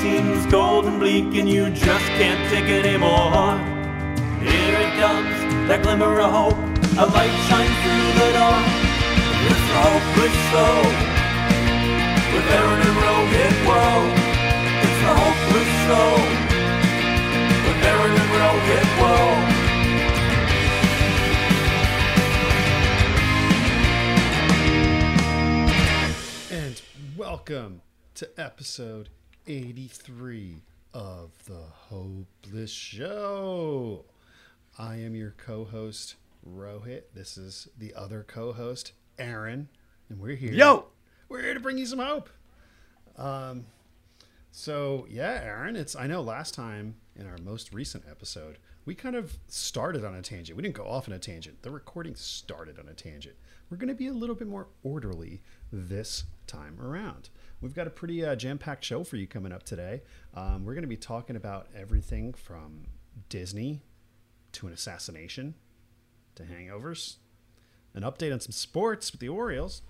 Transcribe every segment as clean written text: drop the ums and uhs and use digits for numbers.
seems cold and bleak and you just can't take it anymore. Here it comes, that glimmer of hope, a light shines through the door. It's hope, it's slow, with Aaron and Rogan Woe. It's a hopeless soul, with Aaron and Rogan Woe. Welcome to episode 83 of The Hopeless Show. I am your co-host, Rohit. This is the other co-host, Aaron. And we're here. Yo! We're here to bring you some hope. Aaron, I know last time in our most recent episode, we kind of started on a tangent. We didn't go off on a tangent. The recording started on a tangent. We're going to be a little bit more orderly this time around. We've got a pretty jam-packed show for you coming up today. We're going to be talking about everything from Disney to an assassination to hangovers, an update on some sports with the Orioles,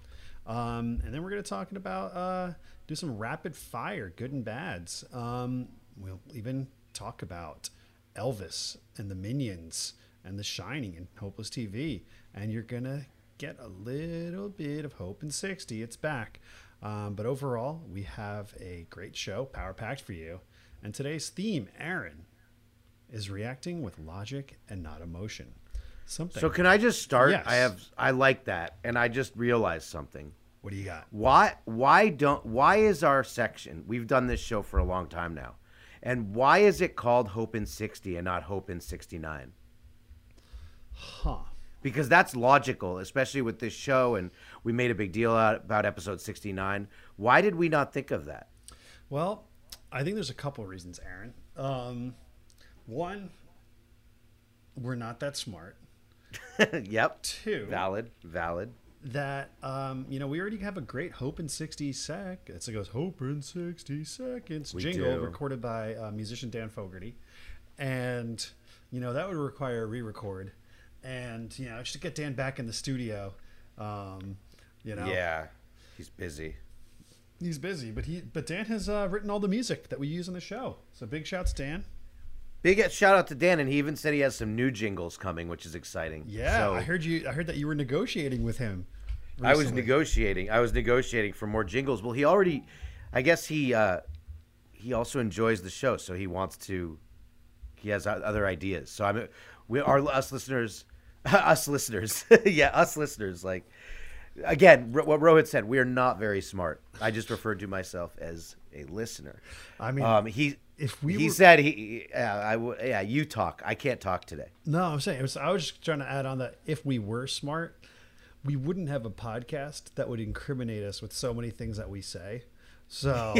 and then we're going to talk about do some rapid fire good and bads. We'll even talk about Elvis and the Minions and The Shining and Hopeless TV, and you're gonna get a little bit of Hope in 60. It's back. But overall, we have a great show, power-packed for you. And today's theme, Aaron, is reacting with logic and not emotion. So can I just start? Yes. I like that, and I just realized something. What do you got? Why is our section? We've done this show for a long time now. And why is it called Hope in 60 and not Hope in 69? Huh. Because that's logical, especially with this show, and we made a big deal out about episode 69. Why did we not think of that? Well, I think there's a couple reasons, Aaron. One, we're not that smart. Yep. Two. Valid. That, we already have a great Hope in 60 Seconds. It goes, Hope in 60 Seconds. Jingle recorded by musician Dan Fogarty. And, that would require a re-record. And, I should get Dan back in the studio. Yeah, he's busy, but Dan has written all the music that we use on the show. So big shouts, Dan. Big shout out to Dan, and he even said he has some new jingles coming, which is exciting. Yeah, so, I heard that you were negotiating with him recently. I was negotiating for more jingles. Well, he also enjoys the show, so he has other ideas. So us listeners. Yeah, us listeners. Like, again, what Rohit said, we are not very smart. I just referred to myself as a listener. I mean, you talk. I can't talk today. No, I'm saying I was just trying to add on that if we were smart, we wouldn't have a podcast that would incriminate us with so many things that we say. So.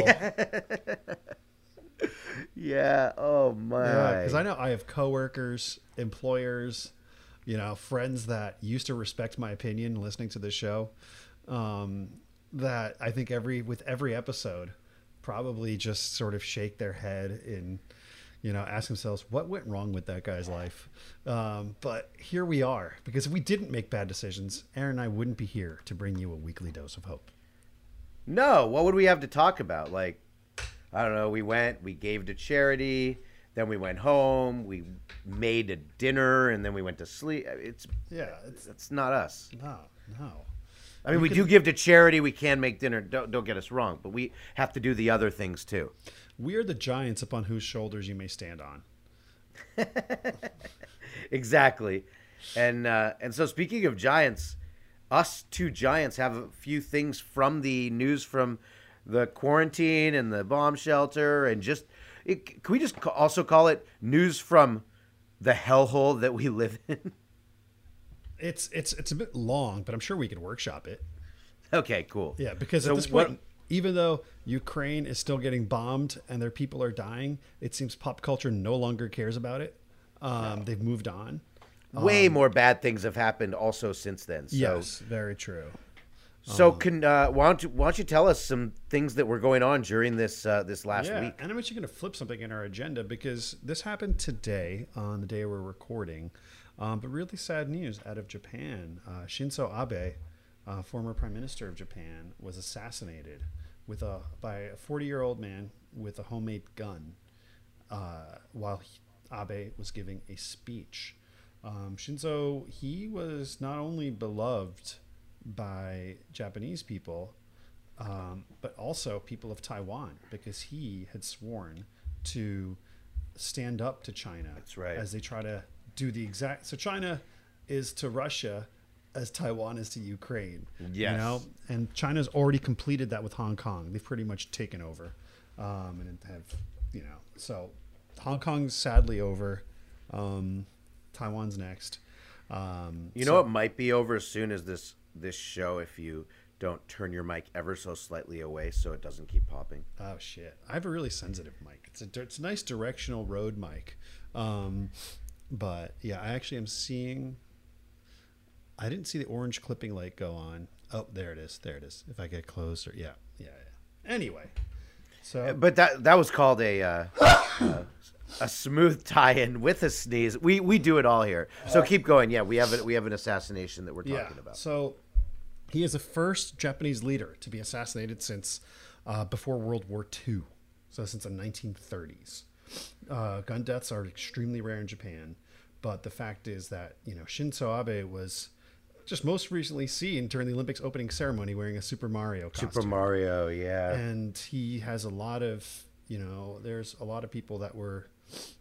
Yeah. Oh my. Yeah, because I know I have coworkers, employers, friends that used to respect my opinion listening to this show. That I think with every episode, probably just sort of shake their head and ask themselves what went wrong with that guy's life. But here we are, because if we didn't make bad decisions, Aaron and I wouldn't be here to bring you a weekly dose of hope. No. What would we have to talk about? Like. I don't know, we gave to charity, then we went home, we made a dinner, and then we went to sleep. It's not us. No. I mean, we do give to charity, we can make dinner, don't get us wrong, but we have to do the other things too. We are the giants upon whose shoulders you may stand on. Exactly. And so speaking of giants, us two giants have a few things from the news from the quarantine and the bomb shelter, and can we just also call it news from the hellhole that we live in? It's a bit long, but I'm sure we could workshop it. Okay, cool. Yeah, because at this point, even though Ukraine is still getting bombed and their people are dying, it seems pop culture no longer cares about it. They've moved on. Way more bad things have happened also since then. So. Yes, very true. So why don't you tell us some things that were going on during this last week? And I'm actually going to flip something in our agenda because this happened today on the day we're recording. But really sad news out of Japan. Shinzo Abe, former prime minister of Japan, was assassinated with a by a 40-year-old man with a homemade gun while Abe was giving a speech. Shinzo, he was not only beloved by Japanese people, but also people of Taiwan, because he had sworn to stand up to China. That's right. As they try to do the exact. So China is to Russia as Taiwan is to Ukraine. Yes. You know? And China's already completed that with Hong Kong. They've pretty much taken over, and have, you know, so Hong Kong's sadly over. Taiwan's next. You know, so it might be over as soon as this show, if you don't turn your mic ever so slightly away so it doesn't keep popping. Oh shit. I have a really sensitive mic. It's a nice directional Rode mic. But yeah, I actually am seeing, I didn't see the orange clipping light go on. Oh, there it is. There it is. If I get closer. Yeah. Yeah. Yeah. Anyway. So, but that was called a smooth tie-in with a sneeze. We do it all here. So keep going. Yeah, we have an assassination that we're talking about. So he is the first Japanese leader to be assassinated since before World War II. So since the 1930s. Gun deaths are extremely rare in Japan, but the fact is that, you know, Shinzo Abe was just most recently seen during the Olympics opening ceremony wearing a Super Mario costume. Super Mario, yeah. And he has a lot of, you know, there's a lot of people that were,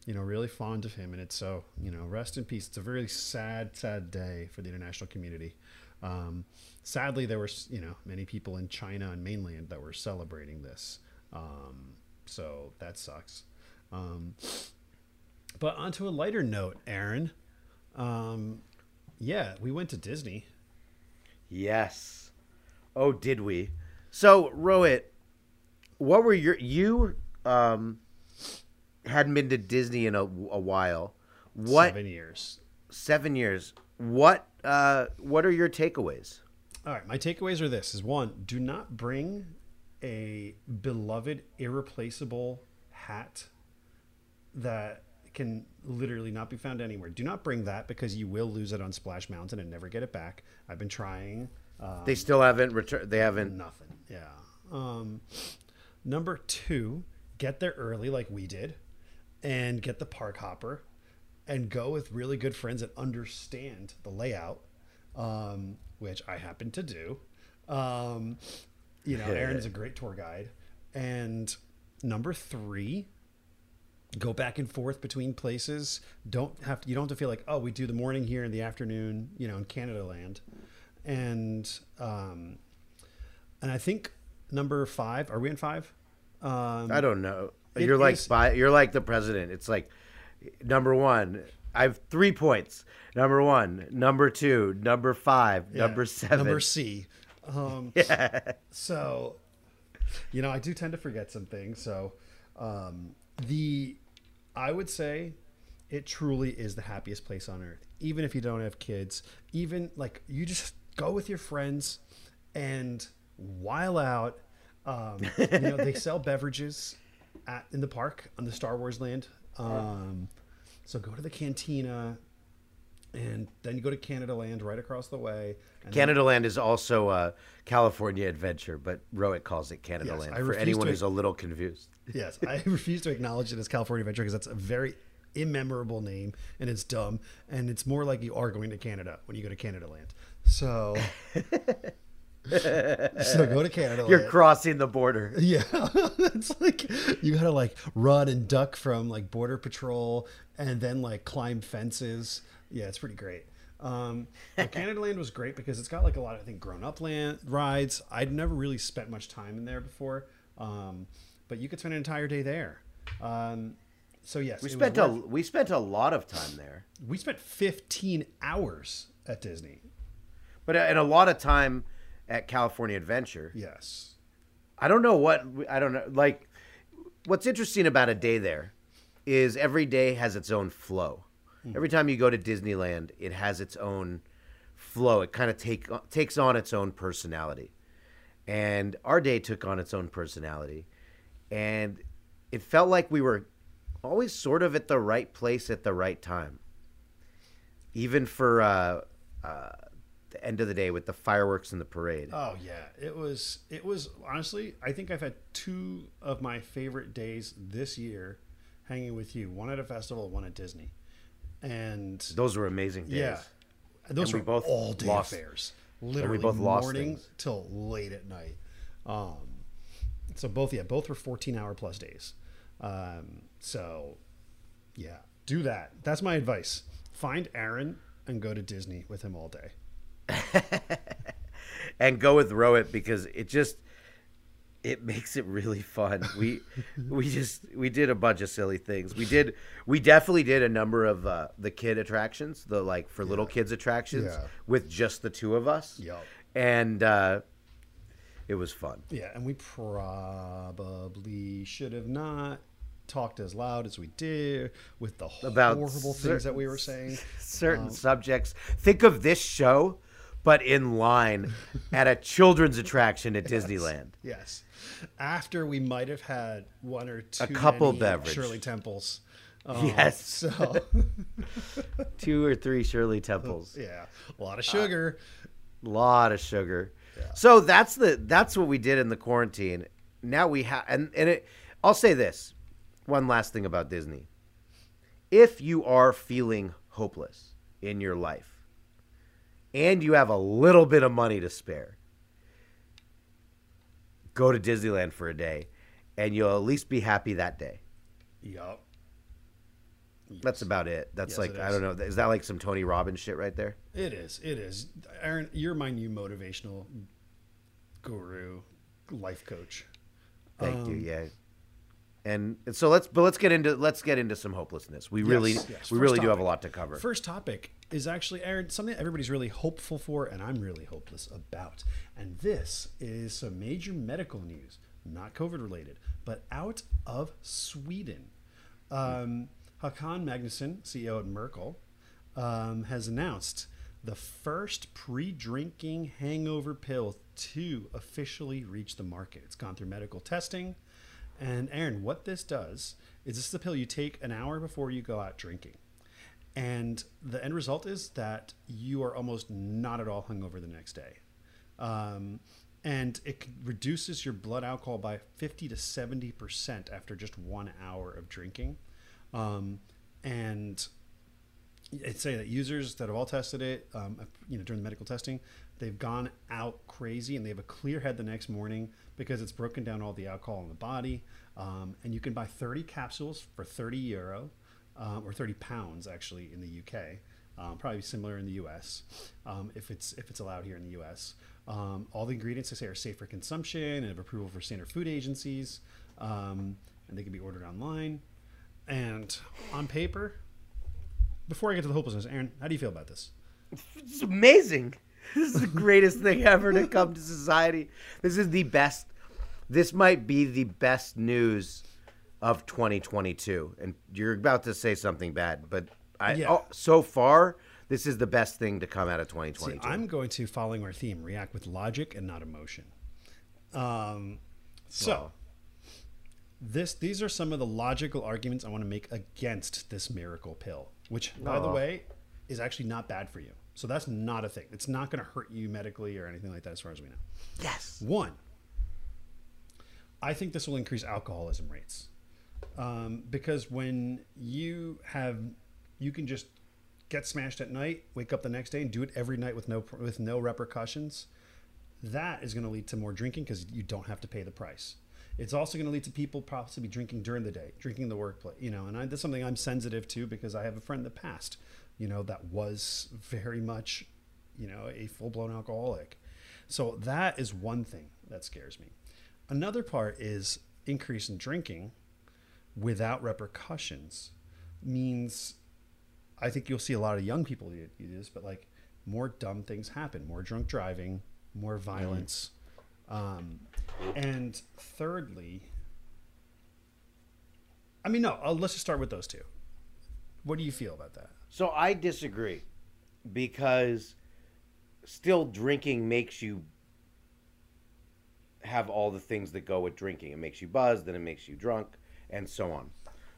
you know, really fond of him. And it's so, you know, rest in peace. It's a very sad, sad day for the international community. Sadly, there were, you know, many people in China and mainland that were celebrating this. So that sucks. But onto a lighter note, Aaron. Yeah, we went to Disney. Yes. Oh, did we? So, Rohit, what were your... You hadn't been to Disney in a while. What, 7 years. 7 years. What are your takeaways? All right, my takeaways are this. Is one, do not bring a beloved, irreplaceable hat that can literally not be found anywhere. Do not bring that, because you will lose it on Splash Mountain and never get it back. I've been trying. They still haven't returned. They haven't. Nothing. Yeah. Number two, get there early like we did, and get the park hopper, and go with really good friends that understand the layout, which I happen to do. You know, Aaron is a great tour guide. And number three, go back and forth between places. You don't have to feel like, oh, we do the morning here and the afternoon, you know, in Canada land. And I think number five, are we in five? I don't know. You're like the president. It's like, number one, I have 3 points. Number one, number two, number five, number seven. Number C. So, you know, I do tend to forget some things. So, I would say it truly is the happiest place on earth. Even if you don't have kids, even like you just go with your friends and while out, you know, they sell beverages in the park on the Star Wars land. So go to the cantina and then you go to Canada land right across the way. Canada land is also a California Adventure, but Rohit calls it Canada land for anyone who's a little confused. Yes, I refuse to acknowledge it as California Adventure because that's a very immemorable name and it's dumb. And it's more like you are going to Canada when you go to Canada land. So, so go to Canada land. You're crossing the border. Yeah. It's like you got to like run and duck from like border patrol and then like climb fences. Yeah, it's pretty great. Canada land was great because it's got like a lot of, I think, grown up land rides. I'd never really spent much time in there before. But you could spend an entire day there. So yes, we spent a lot of time there. We spent 15 hours at Disney, and a lot of time at California Adventure. Yes, I don't know. Like, what's interesting about a day there is every day has its own flow. Mm-hmm. Every time you go to Disneyland, it has its own flow. It kind of takes on its own personality, and our day took on its own personality. And it felt like we were always sort of at the right place at the right time. Even for the end of the day with the fireworks and the parade. Oh yeah, it was honestly, I think I've had two of my favorite days this year hanging with you, one at a festival, one at Disney. And those were amazing days. Yeah. Those were both all day affairs. Literally both morning till late at night. So both were 14-hour plus days. So yeah, do that. That's my advice. Find Aaron and go to Disney with him all day. And go with Rohit, because it makes it really fun. We did a bunch of silly things. We definitely did a number of the kid attractions, the for little kids attractions with just the two of us. Yep. And it was fun. Yeah, and we probably should have not talked as loud as we did with the horrible things that we were saying. Certain subjects. Think of this show, but in line at a children's attraction at Disneyland. Yes. After we might have had one or two, a couple beverages. Shirley Temples. Yes. So 2 or 3 Shirley Temples. Yeah. A lot of sugar. Yeah. So that's what we did in the quarantine. Now we have, I'll say this. One last thing about Disney. If you are feeling hopeless in your life, and you have a little bit of money to spare, go to Disneyland for a day, and you'll at least be happy that day. Yup. Yes. That's about it. That's I don't know. Is that some Tony Robbins shit right there? It is. Aaron, you're my new motivational guru, life coach. Thank you. Yeah. And so let's get into some hopelessness. We really do have a lot to cover. First topic is actually, Aaron, something that everybody's really hopeful for, and I'm really hopeless about. And this is some major medical news, not COVID related, but out of Sweden. Hakan Magnuson, CEO at Merkel, has announced the first pre-drinking hangover pill to officially reach the market. It's gone through medical testing. And Aaron, what this does is this is the pill you take an hour before you go out drinking. And the end result is that you are almost not at all hungover the next day. And it reduces your blood alcohol by 50 to 70% after just 1 hour of drinking. And it'd say that users that have all tested it, during the medical testing, they've gone out crazy and they have a clear head the next morning because it's broken down all the alcohol in the body. And you can buy 30 capsules for €30 or £30 actually in the UK, probably similar in the US, if it's allowed here in the US. All the ingredients they say are safe for consumption and have approval for standard food agencies, and they can be ordered online. And on paper, before I get to the hopelessness, Aaron, how do you feel about this? It's amazing. This is the greatest thing ever to come to society. This is the best. This might be the best news of 2022. And you're about to say something bad, but so far, this is the best thing to come out of 2022. See, I'm going to, following our theme, react with logic and not emotion. These are some of the logical arguments I want to make against this miracle pill, which, by the way, is actually not bad for you. So that's not a thing. It's not going to hurt you medically or anything like that as far as we know. Yes. One, I think this will increase alcoholism rates. Because when you can just get smashed at night, wake up the next day and do it every night with no repercussions. That is going to lead to more drinking because you don't have to pay the price. It's also going to lead to people possibly drinking during the day, drinking in the workplace, and that's something I'm sensitive to because I have a friend in the past, that was very much, a full-blown alcoholic. So that is one thing that scares me. Another part is increase in drinking without repercussions means I think you'll see a lot of young people do this, but more dumb things happen, more drunk driving, more violence. And thirdly, let's just start with those two. What do you feel about that? So I disagree because still drinking makes you have all the things that go with drinking. It makes you buzz, then it makes you drunk, and so on.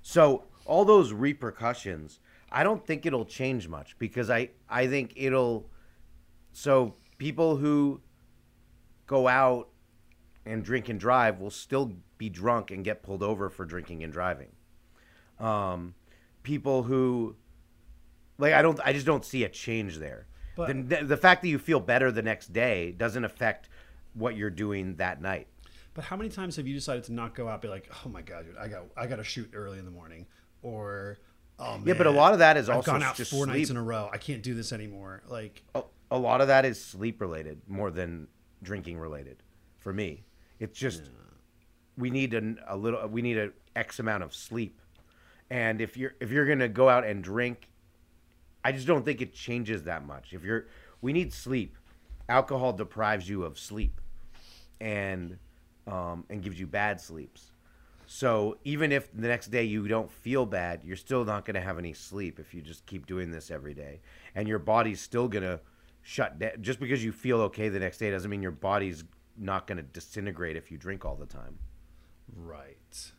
So all those repercussions, I don't think it'll change much because I think it'll So people who go out and drink and drive will still be drunk and get pulled over for drinking and driving. People who, like, I just don't see a change there. But the fact that you feel better the next day doesn't affect what you're doing that night. But how many times have you decided to not go out, be like, oh my God, dude, I got to shoot early in the morning, or oh man, yeah, but a lot of that is also gone out just four nights in a row. I can't do this anymore. Like a lot of that is sleep related more than drinking related. For me, it's just we need a X amount of sleep, and if you're gonna go out and drink, I just don't think it changes that much. We need sleep. Alcohol deprives you of sleep, and gives you bad sleeps. So even if the next day you don't feel bad, you're still not going to have any sleep if you just keep doing this every day. And your body's still going to shut down. Just because you feel okay the next day doesn't mean your body's not going to disintegrate if you drink all the time. Right.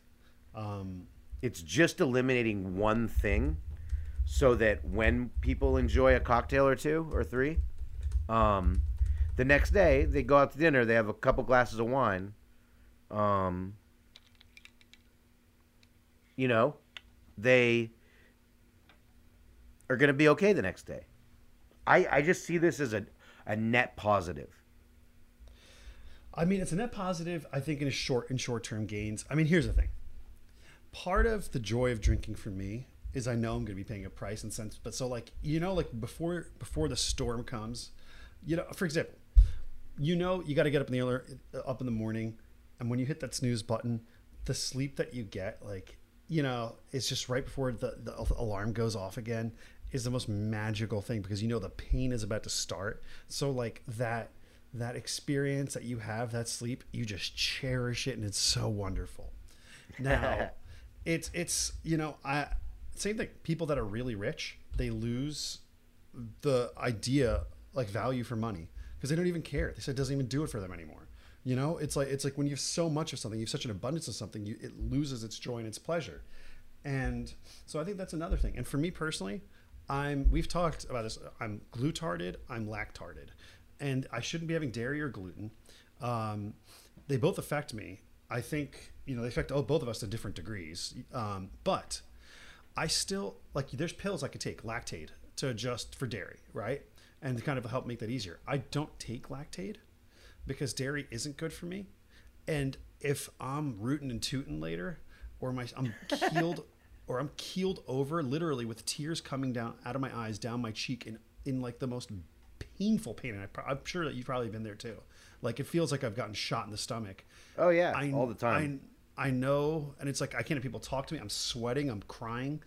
It's just eliminating one thing so that when people enjoy a cocktail or two or three, the next day they go out to dinner, they have a couple glasses of wine, you know, they are going to be okay the next day. I just see this as a net positive. I mean, it's a net positive, I think, in short-term gains. I mean, here's the thing. Part of the joy of drinking for me is I know I'm going to be paying a price in a sense. But so, like, you know, like before the storm comes, you know, for example, you know, you got to get up in up in the morning. And when you hit that snooze button, the sleep that you get, like, you know, it's just right before the alarm goes off again, is the most magical thing, because you know the pain is about to start. So like that experience that you have, that sleep, you just cherish it, and it's so wonderful. Now, it's you know, same thing. People that are really rich, they lose the idea, like, value for money, because they don't even care. They said it doesn't even do it for them anymore. You know, it's like when you have so much of something, you have such an abundance of something, it loses its joy and its pleasure. And so I think that's another thing. And for me personally, we've talked about this. I'm glutarded, I'm lactarded, and I shouldn't be having dairy or gluten. They both affect me. I think, you know, they affect both of us to different degrees. But I still, like, there's pills I could take, Lactaid, to adjust for dairy, right? And to kind of help make that easier. I don't take Lactaid, because dairy isn't good for me. And if I'm rootin' and tootin' later, or I'm keeled over, literally with tears coming down out of my eyes, down my cheek, and in like the most painful pain. And I'm sure that you've probably been there too. Like, it feels like I've gotten shot in the stomach. Oh yeah, all the time. I know, and it's like, I can't have people talk to me. I'm sweating, I'm crying.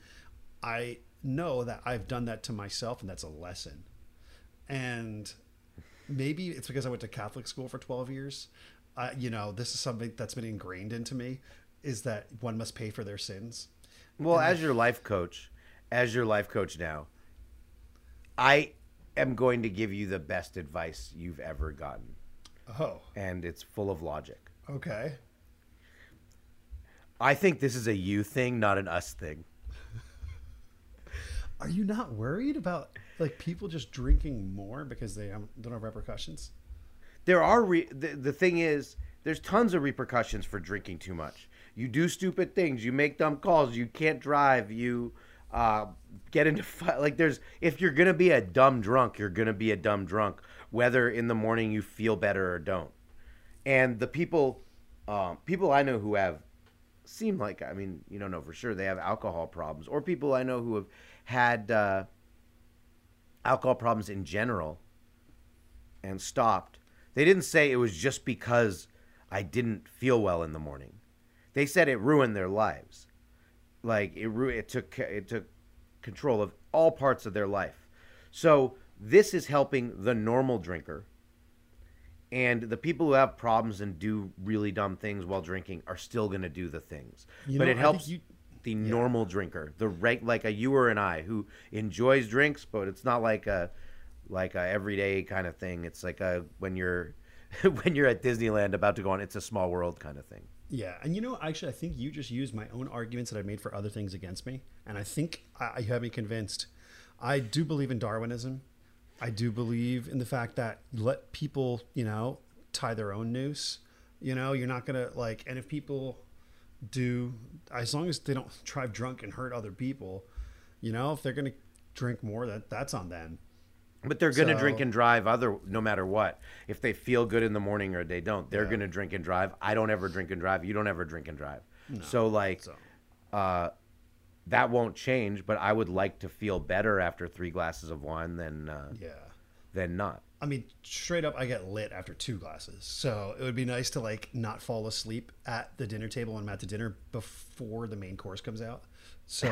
I know that I've done that to myself, and that's a lesson. And maybe it's because I went to Catholic school for 12 years. You know, this is something that's been ingrained into me, is that one must pay for their sins. Well, and as your life coach now, I am going to give you the best advice you've ever gotten. Oh. And it's full of logic. Okay. I think this is a you thing, not an us thing. Are you not worried about, like, people just drinking more because they don't have repercussions? There are the thing is, there's tons of repercussions for drinking too much. You do stupid things. You make dumb calls. You can't drive. You get into fight. Like, if you're gonna be a dumb drunk, you're gonna be a dumb drunk, whether in the morning you feel better or don't. And the people I know who have seem like, I mean, you don't know for sure, they have alcohol problems, or people I know who have had alcohol problems in general and stopped. They didn't say it was just because I didn't feel well in the morning. They said it ruined their lives. Like, it took control of all parts of their life. So this is helping the normal drinker, and the people who have problems and do really dumb things while drinking are still going to do the things. You know, but it helps the normal drinker, the right, like a you or an I, who enjoys drinks, but it's not like a everyday kind of thing. It's like when you're at Disneyland about to go on It's a Small World kind of thing. Yeah, and you know, actually, I think you just used my own arguments that I've made for other things against me, and I think you have me convinced. I do believe in Darwinism. I do believe in the fact that let people, you know, tie their own noose. You know, you're not going to like, and if people do, as long as they don't drive drunk and hurt other people, you know, if they're going to drink more, that's on them. But they're going to drink and drive no matter what. If they feel good in the morning or they don't, they're going to drink and drive. I don't ever drink and drive. You don't ever drink and drive. No, so like, that won't change, but I would like to feel better after 3 glasses of wine than not. I mean, straight up, I get lit after 2 glasses. So it would be nice to like not fall asleep at the dinner table when I'm at the dinner before the main course comes out. So...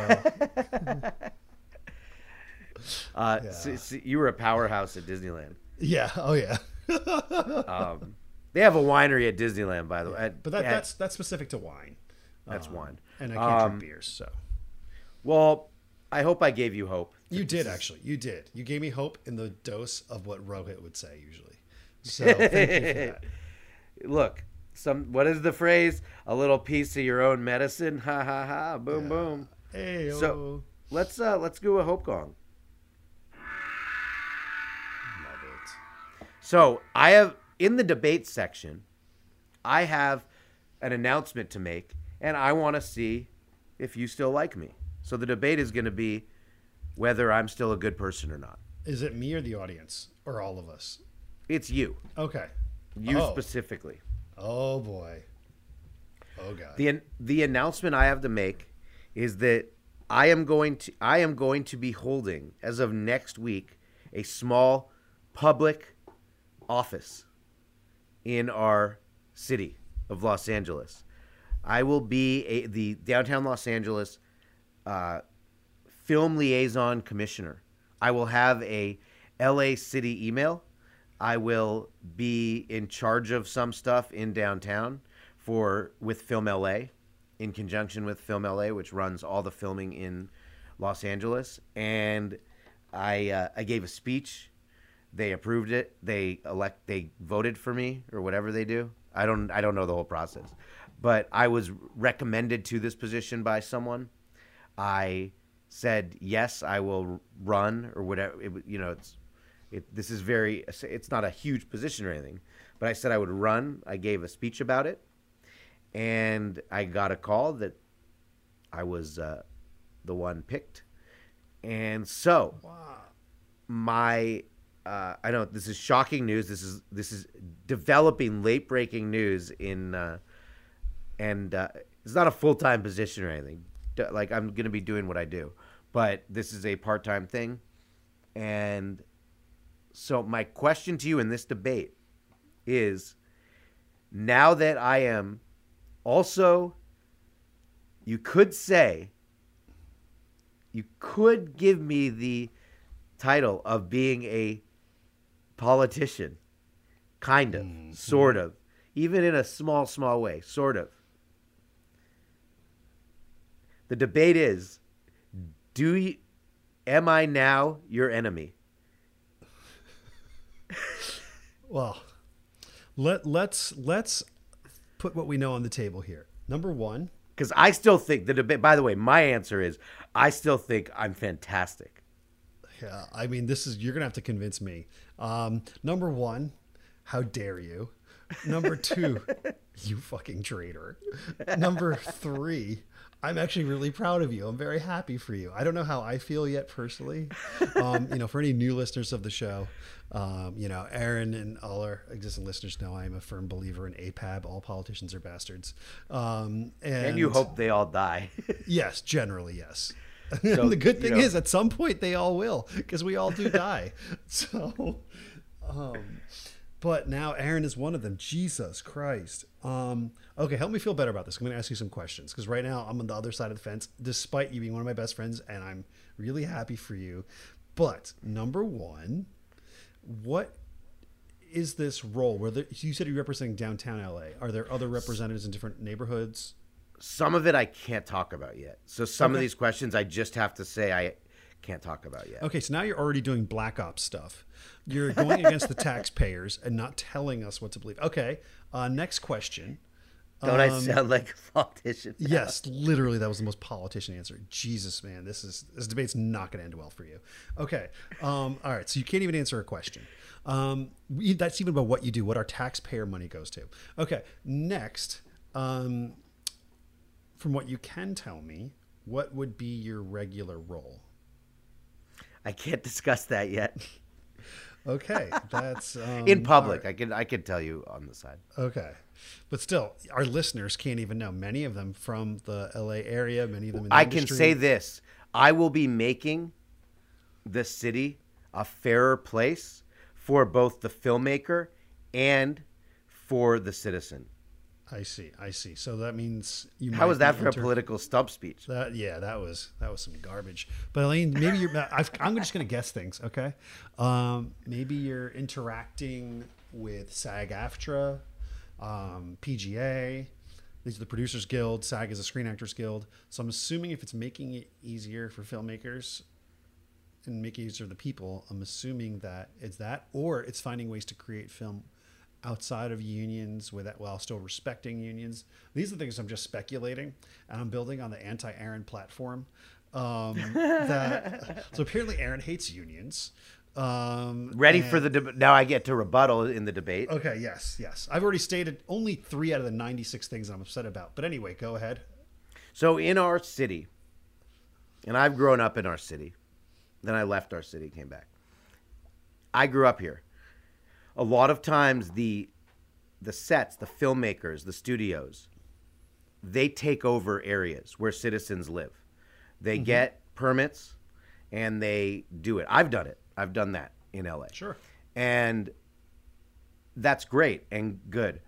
So you were a powerhouse at Disneyland. Yeah. Oh yeah. They have a winery at Disneyland, by the way. But that's specific to wine. That's wine. And I can't drink beers. So, well, I hope I gave you hope. You did actually. You did. You gave me hope in the dose of what Rohit would say usually. So thank you for that. Look, what is the phrase? A little piece of your own medicine. Ha ha ha. Boom boom. Hey. So let's do a hope gong. So I have, in the debate section, I have an announcement to make, and I want to see if you still like me. So the debate is going to be whether I'm still a good person or not. Is it me or the audience or all of us? It's you. Okay. You specifically. Oh, boy. Oh, God. The announcement I have to make is that I am going to be holding, as of next week, a small public office in our city of Los Angeles. I will be the downtown Los Angeles film liaison commissioner. I will have a LA City email. I will be in charge of some stuff in downtown with Film LA, in conjunction with Film LA, which runs all the filming in Los Angeles. And I gave a speech. They approved it. They voted for me or whatever they do. I don't know the whole process, but I was recommended to this position by someone. I said, yes, I will run or whatever. It's not a huge position or anything, but I said I would run. I gave a speech about it, and I got a call that I was the one picked. And so I know this is shocking news. This is developing, late-breaking news and it's not a full-time position or anything. Like, I'm going to be doing what I do, but this is a part-time thing. And so my question to you in this debate is, now that I am also, you could say, you could give me the title of being a politician, kind of, sort of, even in a small way, sort of. The debate is, am I now your enemy? Well, let's put what we know on the table here. Number one, because I still think the debate, by the way, my answer is, I still think I'm fantastic. Yeah, I mean, you're going to have to convince me. Number one, how dare you? Number two, you fucking traitor. Number three, I'm actually really proud of you. I'm very happy for you. I don't know how I feel yet personally. For any new listeners of the show, Aaron and all our existing listeners know I am a firm believer in APAB. All politicians are bastards. And you hope they all die. Yes, generally, yes. So, the good thing is, at some point they all will, because we all do die. So, but now Aaron is one of them. Jesus Christ. Okay, help me feel better about this. I'm going to ask you some questions, because right now I'm on the other side of the fence, despite you being one of my best friends, and I'm really happy for you. But number one, what is this role? You said you're representing downtown LA. Are there other representatives in different neighborhoods? Some of it I can't talk about yet. So some of these questions I just have to say I can't talk about yet. Okay, so now you're already doing black ops stuff. You're going against the taxpayers and not telling us what to believe. Okay, next question. Don't I sound like a politician now? Yes, literally, that was the most politician answer. Jesus, man, this debate's not going to end well for you. Okay, all right, so you can't even answer a question. That's even about what you do, what our taxpayer money goes to. Okay, next, from what you can tell me, what would be your regular role? I can't discuss that yet. Okay, that's in public. Right. I can tell you on the side. Okay, but still, our listeners can't even know, many of them from the LA area, many of them in the industry. I can say this: I will be making the city a fairer place for both the filmmaker and for the citizen. I see. I see. So that means you. How was that for a political stump speech? Yeah, that was some garbage. But Elaine, maybe you're. I'm just going to guess things. Okay, maybe you're interacting with SAG-AFTRA, PGA. These are the Producers Guild. SAG is a Screen Actors Guild. So I'm assuming if it's making it easier for filmmakers and making it easier for the people, I'm assuming that it's that, or it's finding ways to create film outside of unions while still respecting unions. These are things I'm just speculating, and I'm building on the anti-Aaron platform. So apparently Aaron hates unions. Now I get to rebuttal in the debate. Okay, yes. I've already stated only 3 out of the 96 things I'm upset about. But anyway, go ahead. So in our city, and I've grown up in our city. Then I left our city, came back. I grew up here. A lot of times the sets, the filmmakers, the studios, they take over areas where citizens live. They get permits and they do it. I've done it. I've done that in LA. Sure. And that's great and good.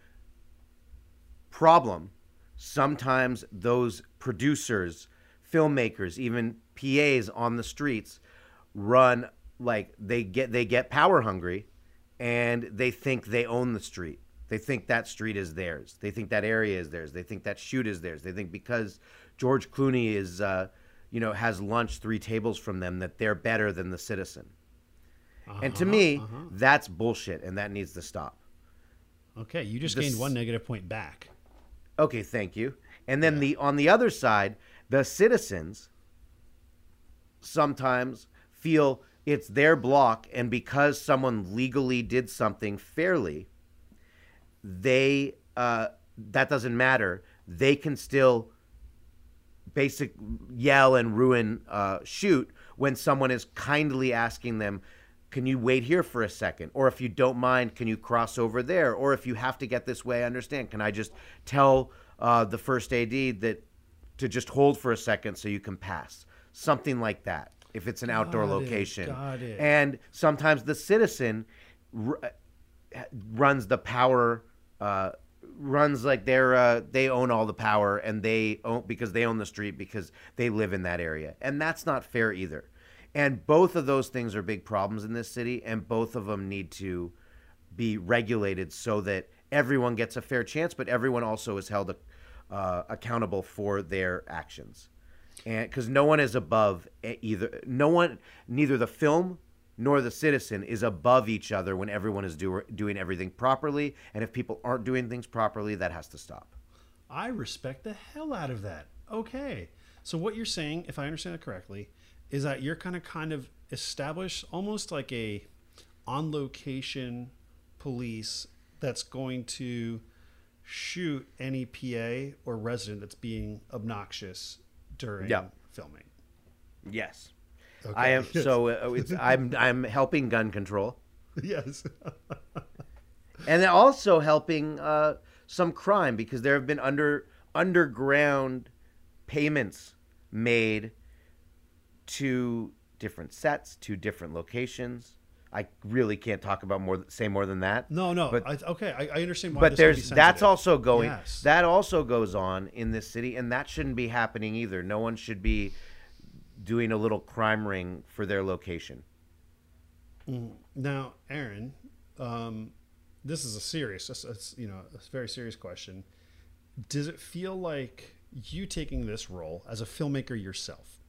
Problem, sometimes those producers, filmmakers, even PAs on the streets run like they get power hungry. And they think they own the street. They think that street is theirs. They think that area is theirs. They think that shoot is theirs. They think because George Clooney is, has lunch 3 tables from them that they're better than the citizen. And to me, that's bullshit, and that needs to stop. Okay, you just gained 1 negative point back. Okay, thank you. And then on the other side, the citizens sometimes feel it's their block, and because someone legally did something fairly, they that doesn't matter. They can still yell and ruin shoot when someone is kindly asking them, can you wait here for a second? Or if you don't mind, can you cross over there? Or if you have to get this way, I understand. Can I just tell the first AD that to just hold for a second so you can pass? Something like that. If it's an outdoor location. And sometimes the citizen runs the power, runs like they own all the power, and because they own the street, because they live in that area. And that's not fair either. And both of those things are big problems in this city, and both of them need to be regulated so that everyone gets a fair chance, but everyone also is held accountable for their actions. And because no one is above either, neither the film nor the citizen is above each other when everyone is doing everything properly. And if people aren't doing things properly, that has to stop. I respect the hell out of that. Okay. So what you're saying, if I understand it correctly, is that you're kind of establish almost like a on location police that's going to shoot any PA or resident that's being obnoxious during filming. Yes. Okay. I am. Yes. So I'm helping gun control. Yes. And then also helping some crime, because there have been underground payments made to different sets, to different locations. I really can't talk about more than that. No. But, I understand why. But that's also going. Yes. That also goes on in this city, and that shouldn't be happening either. No one should be doing a little crime ring for their location. Now, Aaron, this is a very serious question. Does it feel like you taking this role as a filmmaker yourself?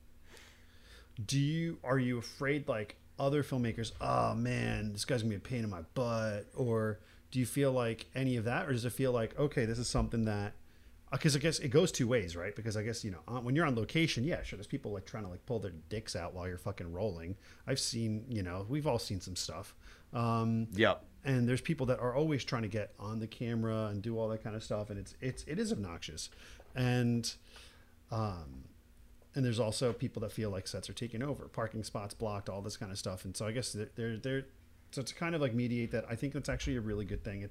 Are you afraid like other filmmakers, oh man, this guy's gonna be a pain in my butt? Or do you feel like any of that? Or does it feel like, okay, this is something that Because I guess it goes two ways, right? Because I guess, you know, when you're on location, yeah, sure, there's people like trying to like pull their dicks out while you're fucking rolling. I've seen, you know, we've all seen some stuff. Yep. And there's people that are always trying to get on the camera and do all that kind of stuff, and it is obnoxious. And there's also people that feel like sets are taken over, parking spots blocked, all this kind of stuff. And so I guess they're so to kind of like mediate that, I think that's actually a really good thing.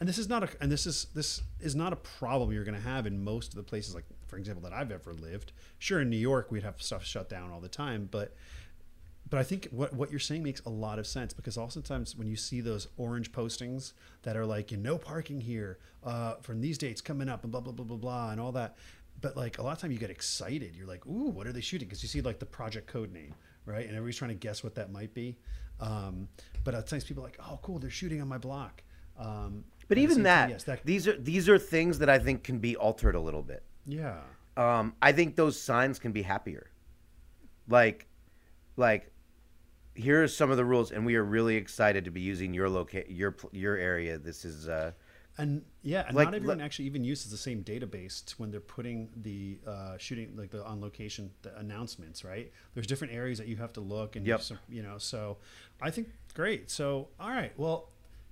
This is not a problem you're going to have in most of the places, like for example that I've ever lived. Sure, in New York we'd have stuff shut down all the time, but I think what you're saying makes a lot of sense, because oftentimes when you see those orange postings that are like, you know, no parking here from these dates coming up and blah blah blah blah blah and all that, but like a lot of time you get excited. You're like, ooh, what are they shooting? Because you see like the project code name, right? And everybody's trying to guess what that might be. But at times people are like, oh, cool, they're shooting on my block. But even that, these are things that I think can be altered a little bit. Yeah. I think those signs can be happier. Like, here are some of the rules, and we are really excited to be using your area. This is not everyone actually even uses the same database when they're putting the shooting, like the on location, the announcements, right? There's different areas that you have to look and yep. Some, you know. So I think great. So all right, well.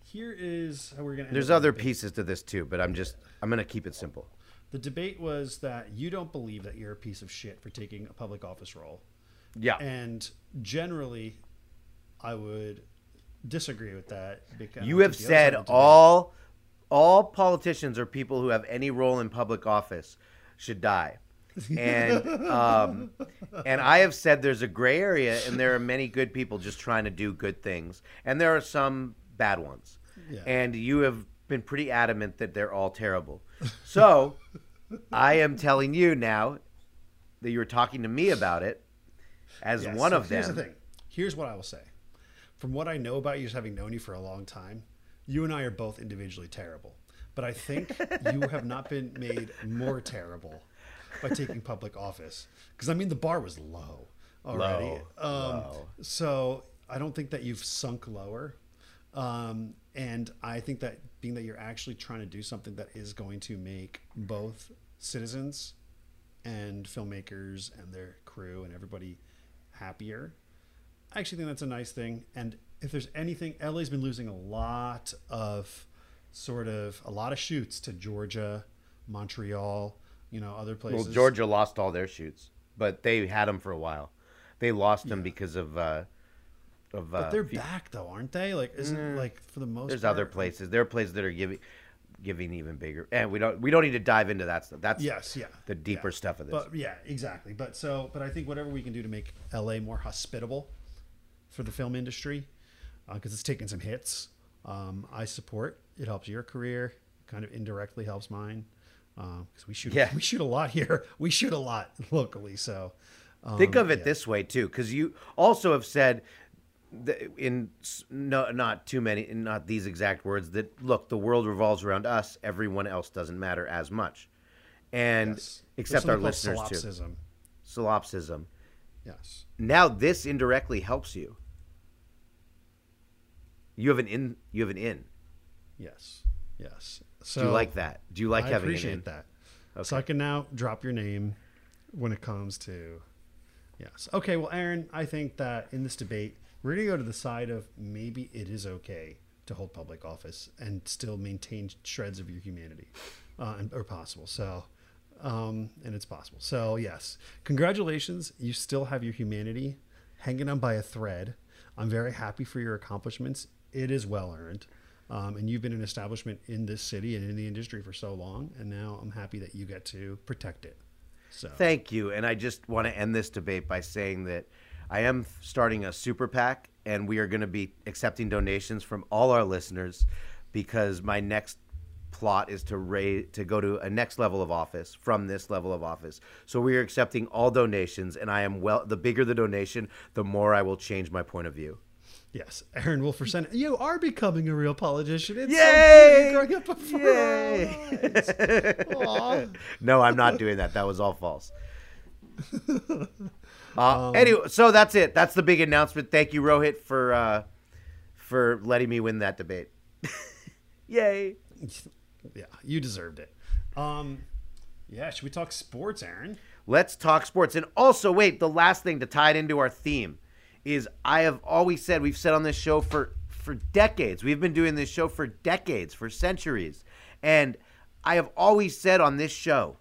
Here is how we're going to end. There's other pieces to this too, but I'm going to keep it simple. The debate was that you don't believe that you're a piece of shit for taking a public office role. Yeah. And generally I would disagree with that, because you have said all politicians or people who have any role in public office should die. And I have said there's a gray area, and there are many good people just trying to do good things, and there are some bad ones. Yeah. And you have been pretty adamant that they're all terrible. So I am telling you now that you're talking to me about it as one of them. Here's the thing. Here's what I will say. From what I know about you, just having known you for a long time, you and I are both individually terrible. But I think you have not been made more terrible by taking public office. Because, I mean, the bar was low already. So I don't think that you've sunk lower. And I think that being that you're actually trying to do something that is going to make both citizens and filmmakers and their crew and everybody happier, I actually think that's a nice thing. And if there's anything, LA's been losing a lot of shoots to Georgia, Montreal, you know, other places. Well, Georgia lost all their shoots, but they had them for a while. They lost them because of, but they're back though, aren't they? Like, isn't like for the most? There's part, other places. There are places that are giving even bigger, and we don't need to dive into that stuff. That's the deeper stuff of this. But yeah, exactly. But I think whatever we can do to make LA more hospitable for the film industry, because it's taking some hits. I support. It helps your career. Kind of indirectly helps mine, because we shoot a lot here. We shoot a lot locally. So think of it this way too, because you also have said. Not these exact words, that look, the world revolves around us, everyone else doesn't matter as much, and except our listeners too. Solipsism. Yes. Now this indirectly helps you. You have an in. Yes. Yes. So do you like that? Do you like having an in? I appreciate that. Okay. So I can now drop your name when it comes to. Yes. Okay. Well, Aaron, I think that in this debate, we're going to go to the side of maybe it is okay to hold public office and still maintain shreds of your humanity, or possible. So, and it's possible. So yes, congratulations. You still have your humanity hanging on by a thread. I'm very happy for your accomplishments. It is well earned. And you've been an establishment in this city and in the industry for so long. And now I'm happy that you get to protect it. So thank you. And I just want to end this debate by saying that I am starting a super PAC, and we are going to be accepting donations from all our listeners, because my next plot is to go to a next level of office from this level of office. So we are accepting all donations, and I am the bigger the donation, the more I will change my point of view. Yes, Aaron Wolferson, you are becoming a real politician. It's yay! So growing up before our eyes. No, I'm not doing that. That was all false. Anyway, so that's it. That's the big announcement. Thank you, Rohit, for letting me win that debate. Yay. Yeah, you deserved it. Yeah, should we talk sports, Aaron? Let's talk sports. And also, wait, the last thing to tie it into our theme is I have always said, we've said on this show for decades, we've been doing this show for decades, for centuries. And I have always said on this show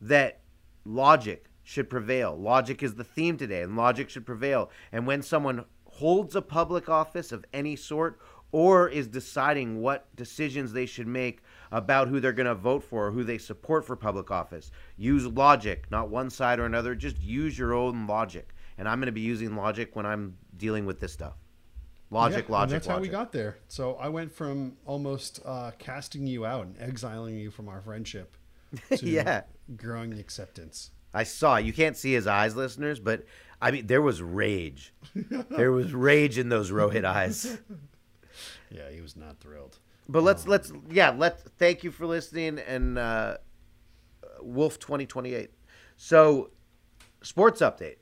that logic should prevail. Logic is the theme today, and logic should prevail. And when someone holds a public office of any sort or is deciding what decisions they should make about who they're going to vote for or who they support for public office, use logic, not one side or another. Just use your own logic. And I'm going to be using logic when I'm dealing with this stuff. Logic, yeah, logic, and that's logic. How we got there. So I went from almost casting you out and exiling you from our friendship to yeah, growing acceptance. I saw, you can't see his eyes, listeners, but I mean, there was rage. There was rage in those Rohit eyes. Yeah, he was not thrilled. But let's thank you for listening, and Wolf 2028. So, sports update.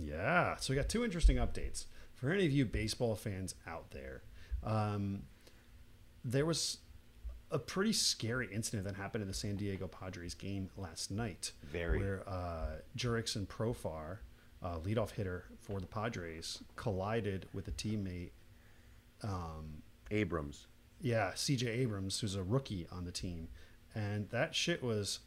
Yeah, so we got two interesting updates for any of you baseball fans out there. There was a pretty scary incident that happened in the San Diego Padres game last night. Very. Where Jurickson Profar, leadoff hitter for the Padres, collided with a teammate. Abrams. Yeah, CJ Abrams, who's a rookie on the team. And that shit was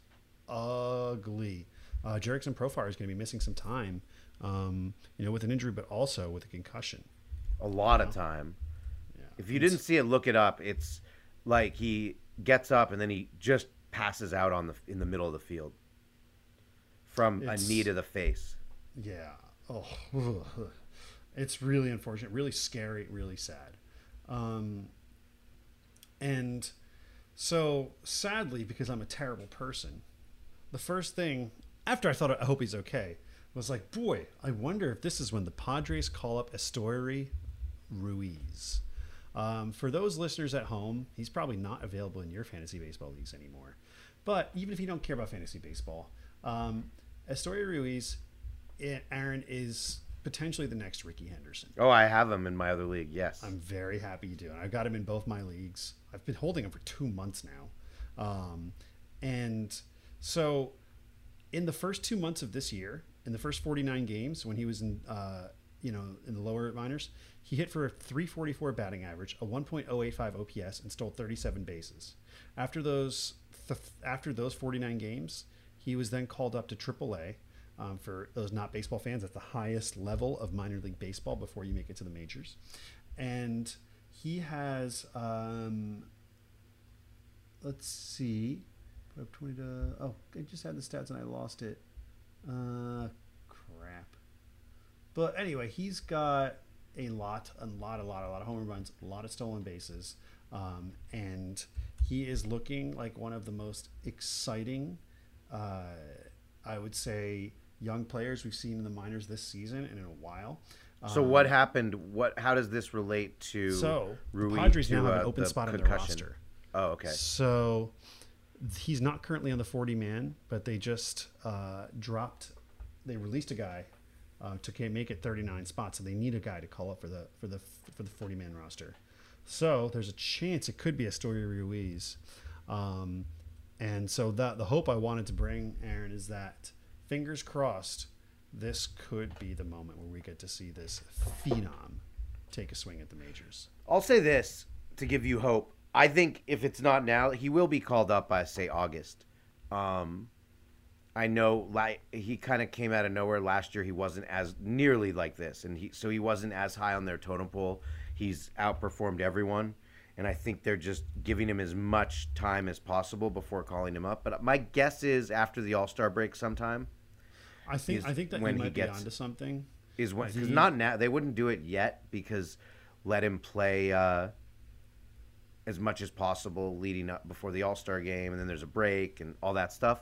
ugly. Jurickson Profar is going to be missing some time, with an injury, but also with a concussion. A lot of time. Yeah. If you didn't see it, look it up. It's like he gets up and then he just passes out in the middle of the field from a knee to the face. Yeah. Oh, it's really unfortunate, really scary, really sad. And so sadly, because I'm a terrible person, the first thing after I thought, I hope he's okay, was like, boy, I wonder if this is when the Padres call up Esteury Ruiz. For those listeners at home, he's probably not available in your fantasy baseball leagues anymore. But even if you don't care about fantasy baseball, Esteury Ruiz, Aaron, is potentially the next Rickey Henderson. Oh, I have him in my other league, yes. I'm very happy you do. And I've got him in both my leagues. I've been holding him for 2 months now. And so in the first 2 months of this year, in the first 49 games when he was in the lower minors, he hit for a 344 batting average, a 1.085 OPS, and stole 37 bases. After those 49 games, he was then called up to AAA. For those not baseball fans, that's the highest level of minor league baseball before you make it to the majors. And he has, let's see, put up 20 to, oh, I just had the stats and I lost it. Crap. But anyway, he's got a lot of home runs, a lot of stolen bases. And he is looking like one of the most exciting, I would say, young players we've seen in the minors this season and in a while. So what happened? How does this relate to Ruiz? The Padres now have an open spot on their roster. Oh, okay. So he's not currently on the 40-man, but they just released a guy to make it 39 spots, and they need a guy to call up for the 40-man roster. So there's a chance it could be Esteury Ruiz. And so the hope I wanted to bring, Aaron, is that, fingers crossed, this could be the moment where we get to see this phenom take a swing at the majors. I'll say this to give you hope. I think if it's not now, he will be called up by, say, August. I know he kind of came out of nowhere last year. He wasn't as nearly like this, and so he wasn't as high on their totem pole. He's outperformed everyone. And I think they're just giving him as much time as possible before calling him up. But my guess is after the All-Star break sometime. I think that when he might be onto something. Is when, because not now. They wouldn't do it yet because let him play as much as possible leading up before the All-Star game. And then there's a break and all that stuff.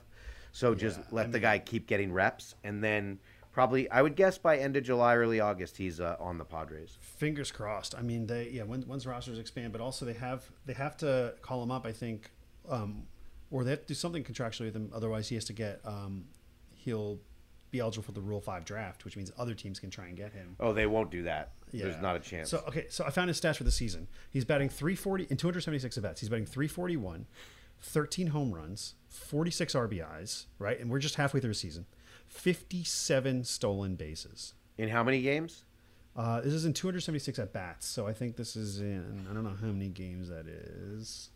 So just let the guy keep getting reps. And then probably, I would guess by end of July, early August, he's on the Padres. Fingers crossed. I mean, once rosters expand, but also they have to call him up, I think, or they have to do something contractually with him. Otherwise, he has to get he'll be eligible for the Rule 5 draft, which means other teams can try and get him. Oh, they won't do that. Yeah. There's not a chance. So I found his stats for the season. He's batting .340 in 276 at bats. He's batting .341, 13 home runs, 46 RBIs, right? And we're just halfway through a season. 57 stolen bases. In how many games? This is in 276 at-bats, so I think this is in, I don't know how many games that is.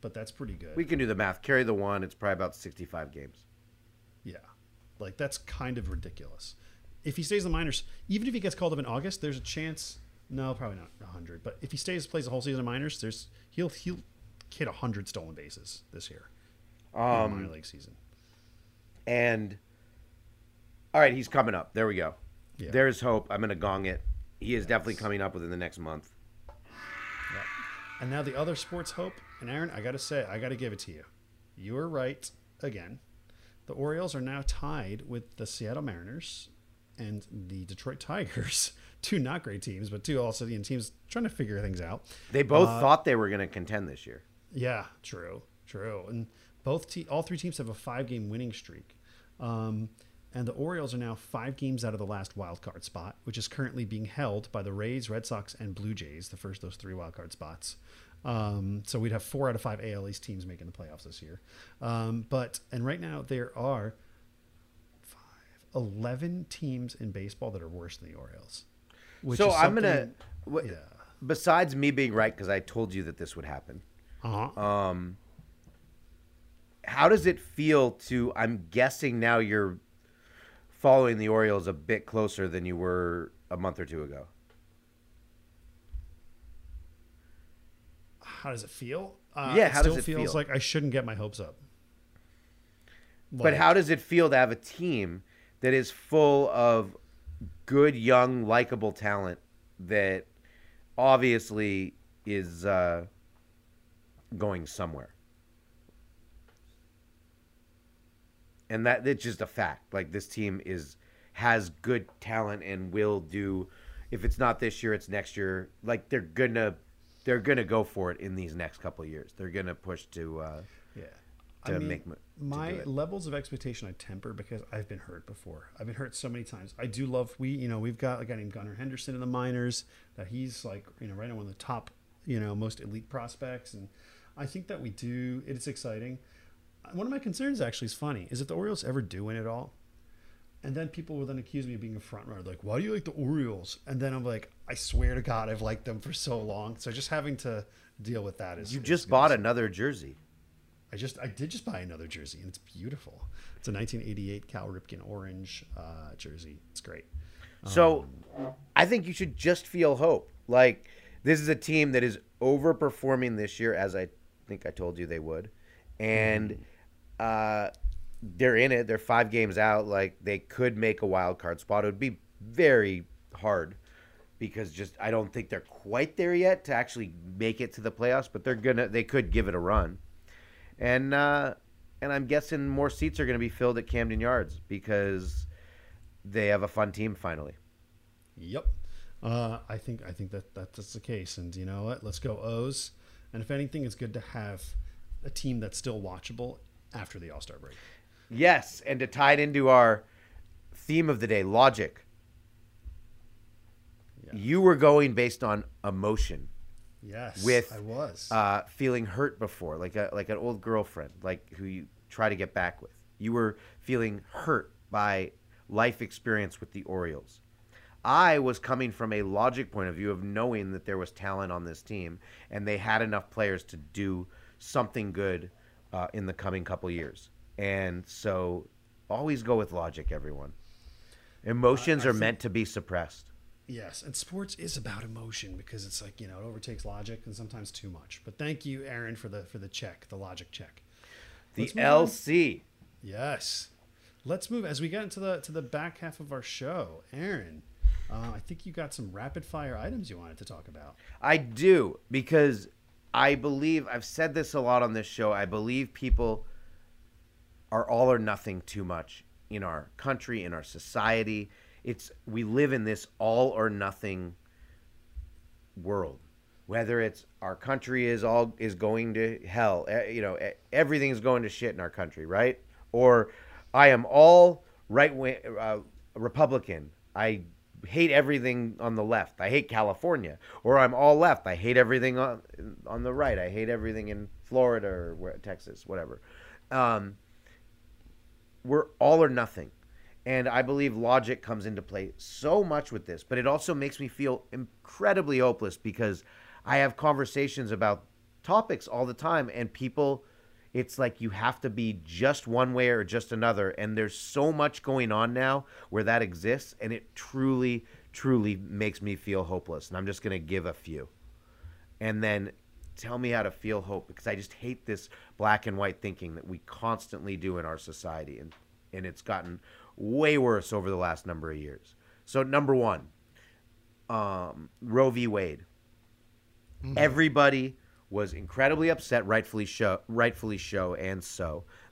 But that's pretty good. We can do the math. Carry the one. It's probably about 65 games. Yeah. Like, that's kind of ridiculous. If he stays in the minors, even if he gets called up in August, there's a chance. No, probably not 100. But if he plays the whole season in minors, he'll hit 100 stolen bases this year in the minor league season. And, all right, he's coming up. There we go. Yeah. There's hope. I'm going to gong it. He is definitely coming up within the next month. Yep. And now the other sports hope. And, Aaron, I got to say, I got to give it to you. You were right again. The Orioles are now tied with the Seattle Mariners and the Detroit Tigers. Two not great teams, but two also teams trying to figure things out. They both thought they were going to contend this year. Yeah, true. And all three teams have a 5-game winning streak. And the Orioles are now 5 games out of the last wild card spot, which is currently being held by the Rays, Red Sox, and Blue Jays, the first of those 3 wild card spots. So we'd have 4 out of 5 AL East teams making the playoffs this year. And right now there are 11 teams in baseball that are worse than the Orioles. So I'm going to, besides me being right, because I told you that this would happen. Uh-huh. How does it feel to, I'm guessing now you're following the Orioles a bit closer than you were a month or two ago. How does it feel? It still feels like I shouldn't get my hopes up. Like, but how does it feel to have a team that is full of good, young, likable talent that obviously is going somewhere? And that it's just a fact. Like, this team has good talent and will do. If it's not this year, it's next year. Like, they're gonna go for it in these next couple of years. They're gonna push to my levels of expectation I temper because I've been hurt before. I've been hurt so many times. I do love we've got a guy named Gunnar Henderson in the minors that he's right now one of the top most elite prospects, and I think that we do. It's exciting. One of my concerns actually is funny is if the Orioles ever do win it all, and then people will then accuse me of being a front runner. Like, why do you like the Orioles? And then I'm like, I swear to God, I've liked them for so long. So just having to deal with that is... You just bought another jersey. I did just buy another jersey, and it's beautiful. It's a 1988 Cal Ripken orange jersey. It's great. So I think you should just feel hope. Like, this is a team that is overperforming this year, as I think I told you they would. And... they're in it. They're 5 games out. Like, they could make a wild card spot. It would be very hard because I don't think they're quite there yet to actually make it to the playoffs. But they could give it a run. And I'm guessing more seats are going to be filled at Camden Yards because they have a fun team finally. Yep, I think that's the case. And you know what? Let's go O's. And if anything, it's good to have a team that's still watchable after the All-Star break. Yes, and to tie it into our theme of the day, logic. Yeah. You were going based on emotion. Yes, I was. Feeling hurt before, like an old girlfriend, like who you try to get back with. You were feeling hurt by life experience with the Orioles. I was coming from a logic point of view of knowing that there was talent on this team and they had enough players to do something good in the coming couple years. And so always go with logic, everyone. Emotions are meant to be suppressed. Yes, and sports is about emotion because it's like, it overtakes logic and sometimes too much. But thank you, Aaron, for the check, the logic check. The LC. Yes. Let's move as we get into the back half of our show. Aaron, I think you got some rapid fire items you wanted to talk about. I do, because I believe, I've said this a lot on this show, I believe people are all or nothing too much in our country, in our society. We live in this all or nothing world. Whether it's our country is going to hell, everything is going to shit in our country, right? Or I am all right wing Republican. I hate everything on the left. I hate California. Or I'm all left. I hate everything on the right. I hate everything in Florida or where, Texas, whatever. We're all or nothing. And I believe logic comes into play so much with this. But it also makes me feel incredibly hopeless because I have conversations about topics all the time. And people, it's like you have to be just one way or just another. And there's so much going on now where that exists. And it truly, truly makes me feel hopeless. And I'm just going to give a few. And then tell me how to feel hope. Because I just hate this black and white thinking that we constantly do in our society. And it's gotten way worse over the last number of years. So number one, Roe v. Wade. Mm-hmm. Everybody was incredibly upset, rightfully so,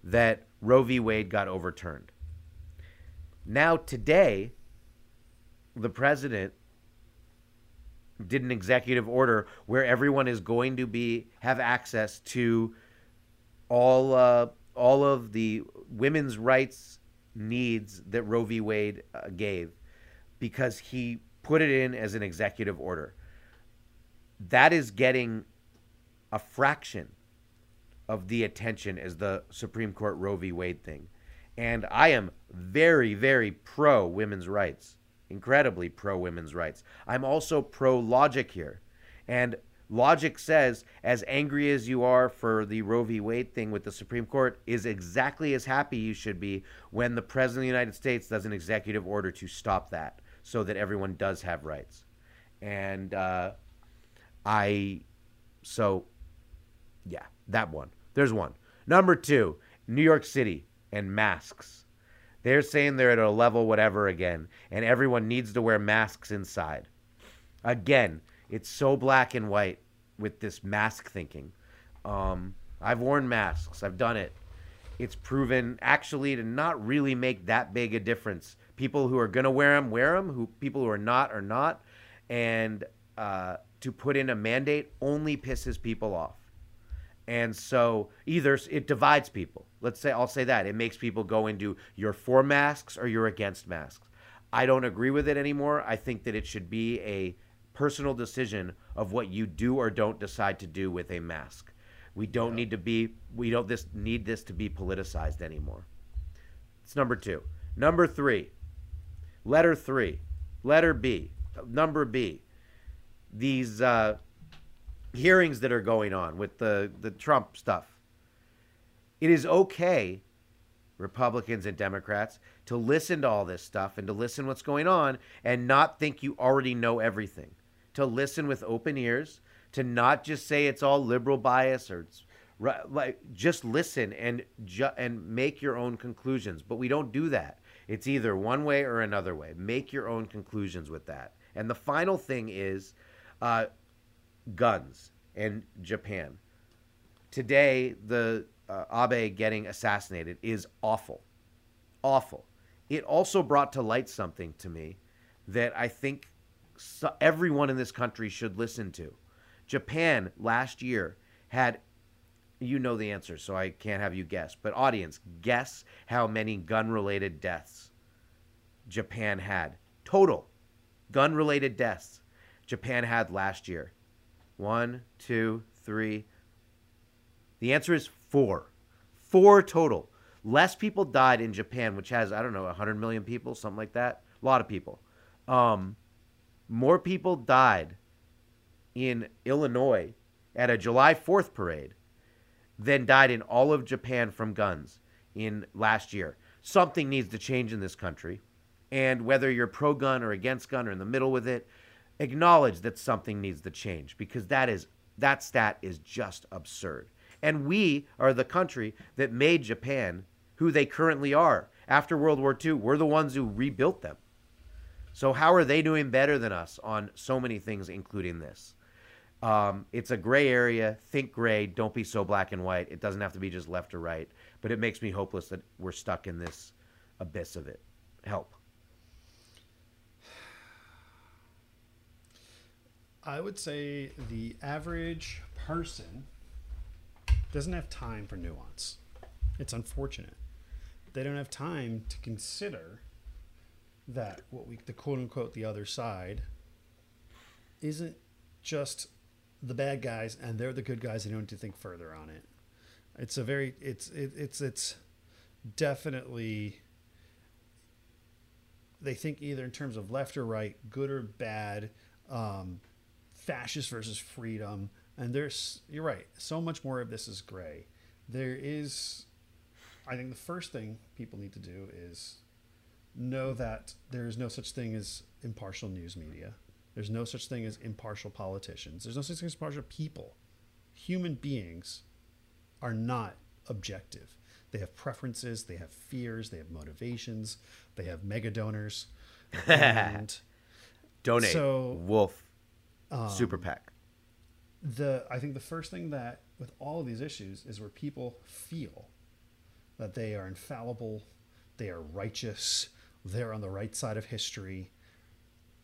that Roe v. Wade got overturned. Now today, the president did an executive order where everyone is going to have access to all of the women's rights needs that Roe v. Wade gave, because he put it in as an executive order. That is getting a fraction of the attention as the Supreme Court Roe v. Wade thing. And I am very, very pro women's rights, incredibly pro women's rights. I'm also pro logic here. And logic says, as angry as you are for the Roe v. Wade thing with the Supreme Court, is exactly as happy you should be when the President of the United States does an executive order to stop that so that everyone does have rights. And yeah, that one. There's one. Number two, New York City and masks. They're saying they're at a level whatever again, and everyone needs to wear masks inside. Again, it's so black and white with this mask thinking. I've worn masks. I've done it. It's proven actually to not really make that big a difference. People who are going to wear them, wear them. People who are not. And to put in a mandate only pisses people off. And so either it divides people. I'll say that. It makes people go into you're for masks or you're against masks. I don't agree with it anymore. I think that it should be a personal decision of what you do or don't decide to do with a mask. We don't need to be, need this to be politicized anymore. It's number two. Number three, letter B, number B. These hearings that are going on with the Trump stuff. It is okay, Republicans and Democrats, to listen to all this stuff and to listen what's going on and not think you already know everything, to listen with open ears, to not just say it's all liberal bias or it's like, just listen and make your own conclusions. But we don't do that. It's either one way or another way. Make your own conclusions with that. And the final thing is guns and Japan. Today, the Abe getting assassinated is awful, awful. It also brought to light something to me that I think everyone in this country should listen to. Japan last year had, you know the answer, so I can't have you guess, but audience, guess how many gun-related deaths Japan had. Total gun-related deaths Japan had last year. 1, 2, 3. The answer is 4. 4 total. Less people died in Japan, which has, I don't know, 100 million people, something like that. A lot of people. More people died in Illinois at a July 4th parade than died in all of Japan from guns in last year. Something needs to change in this country. And whether you're pro-gun or against gun or in the middle with it, acknowledge that something needs to change, because that stat is just absurd. And we are the country that made Japan who they currently are. After World War II, we're the ones who rebuilt them. So how are they doing better than us on so many things, including this? It's a gray area. Think gray. Don't be so black and white. It doesn't have to be just left or right. But it makes me hopeless that we're stuck in this abyss of it. Help. I would say the average person doesn't have time for nuance. It's unfortunate. They don't have time to consider that what we, the quote unquote, the other side isn't just the bad guys and they're the good guys and you don't need to think further on it. It's a very, it's definitely, they think either in terms of left or right, good or bad, fascist versus freedom. And there's, you're right, so much more of this is gray. There is, I think the first thing people need to do is know that there is no such thing as impartial news media. There's no such thing as impartial politicians. There's no such thing as impartial people. Human beings are not objective. They have preferences, they have fears, they have motivations, they have mega donors. And donate, so, Wolf, Super PAC. I think the first thing that with all of these issues is where people feel that they are infallible, they are righteous, they're on the right side of history.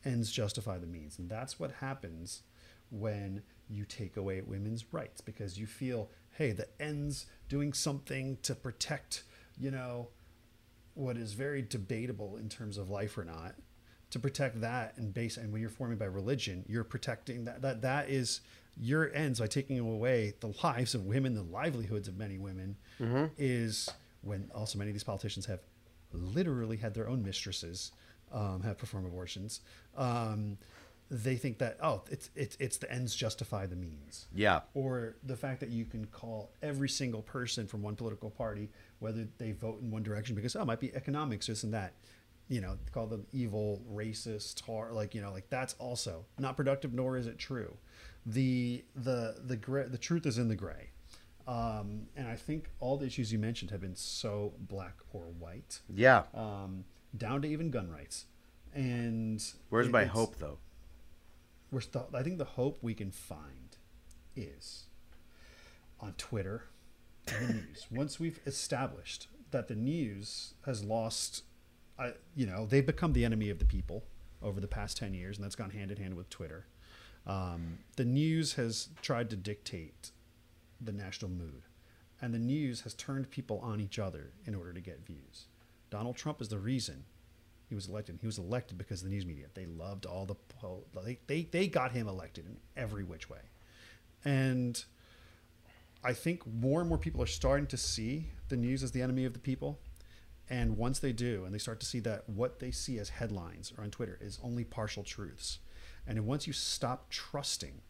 Ends justify the means. And that's what happens when you take away women's rights, because you feel, hey, the ends doing something to protect, you know, what is very debatable in terms of life or not, to protect that. And when you're forming by religion, you're protecting that is your ends by taking away the lives of women, the livelihoods of many women, mm-hmm. is when also many of these politicians have literally had their own mistresses have performed abortions. They think that, oh, it's the ends justify the means. Yeah. Or the fact that you can call every single person from one political party, whether they vote in one direction, because, oh, it might be economics, this and that, you know, call them evil, racist, like, you know, like that's also not productive, nor is it true. The truth is in the gray. And I think all the issues you mentioned have been so black or white. Yeah. Down to even gun rights. And where's my hope, though? I think the hope we can find is on Twitter and the news. Once we've established that the news has lost, you know, they've become the enemy of the people over the past 10 years, and that's gone hand in hand with Twitter. The news has tried to dictate the national mood, and the news has turned people on each other in order to get views. Donald Trump is the reason he was elected. He was elected because of the news media. They loved all the they got him elected in every which way. And I think more and more people are starting to see the news as the enemy of the people. And once they do, and they start to see that what they see as headlines or on Twitter is only partial truths. And once you stop trusting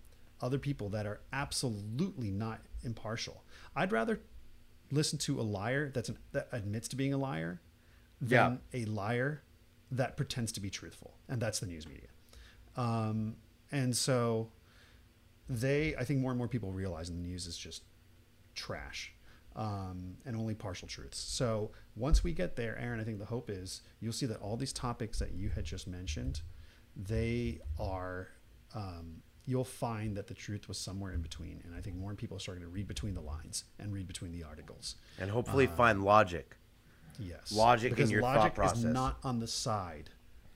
other people that are absolutely not impartial, I'd rather listen to a liar that admits to being a liar than a liar that pretends to be truthful. And that's the news media. And so I think more and more people realize the news is just trash and only partial truths. So once we get there, Aaron, I think the hope is you'll see that all these topics that you had just mentioned, they are, you'll find that the truth was somewhere in between. And I think more people are starting to read between the lines and read between the articles. And hopefully find logic. Yes. Logic in your thought process. Because logic is not on the side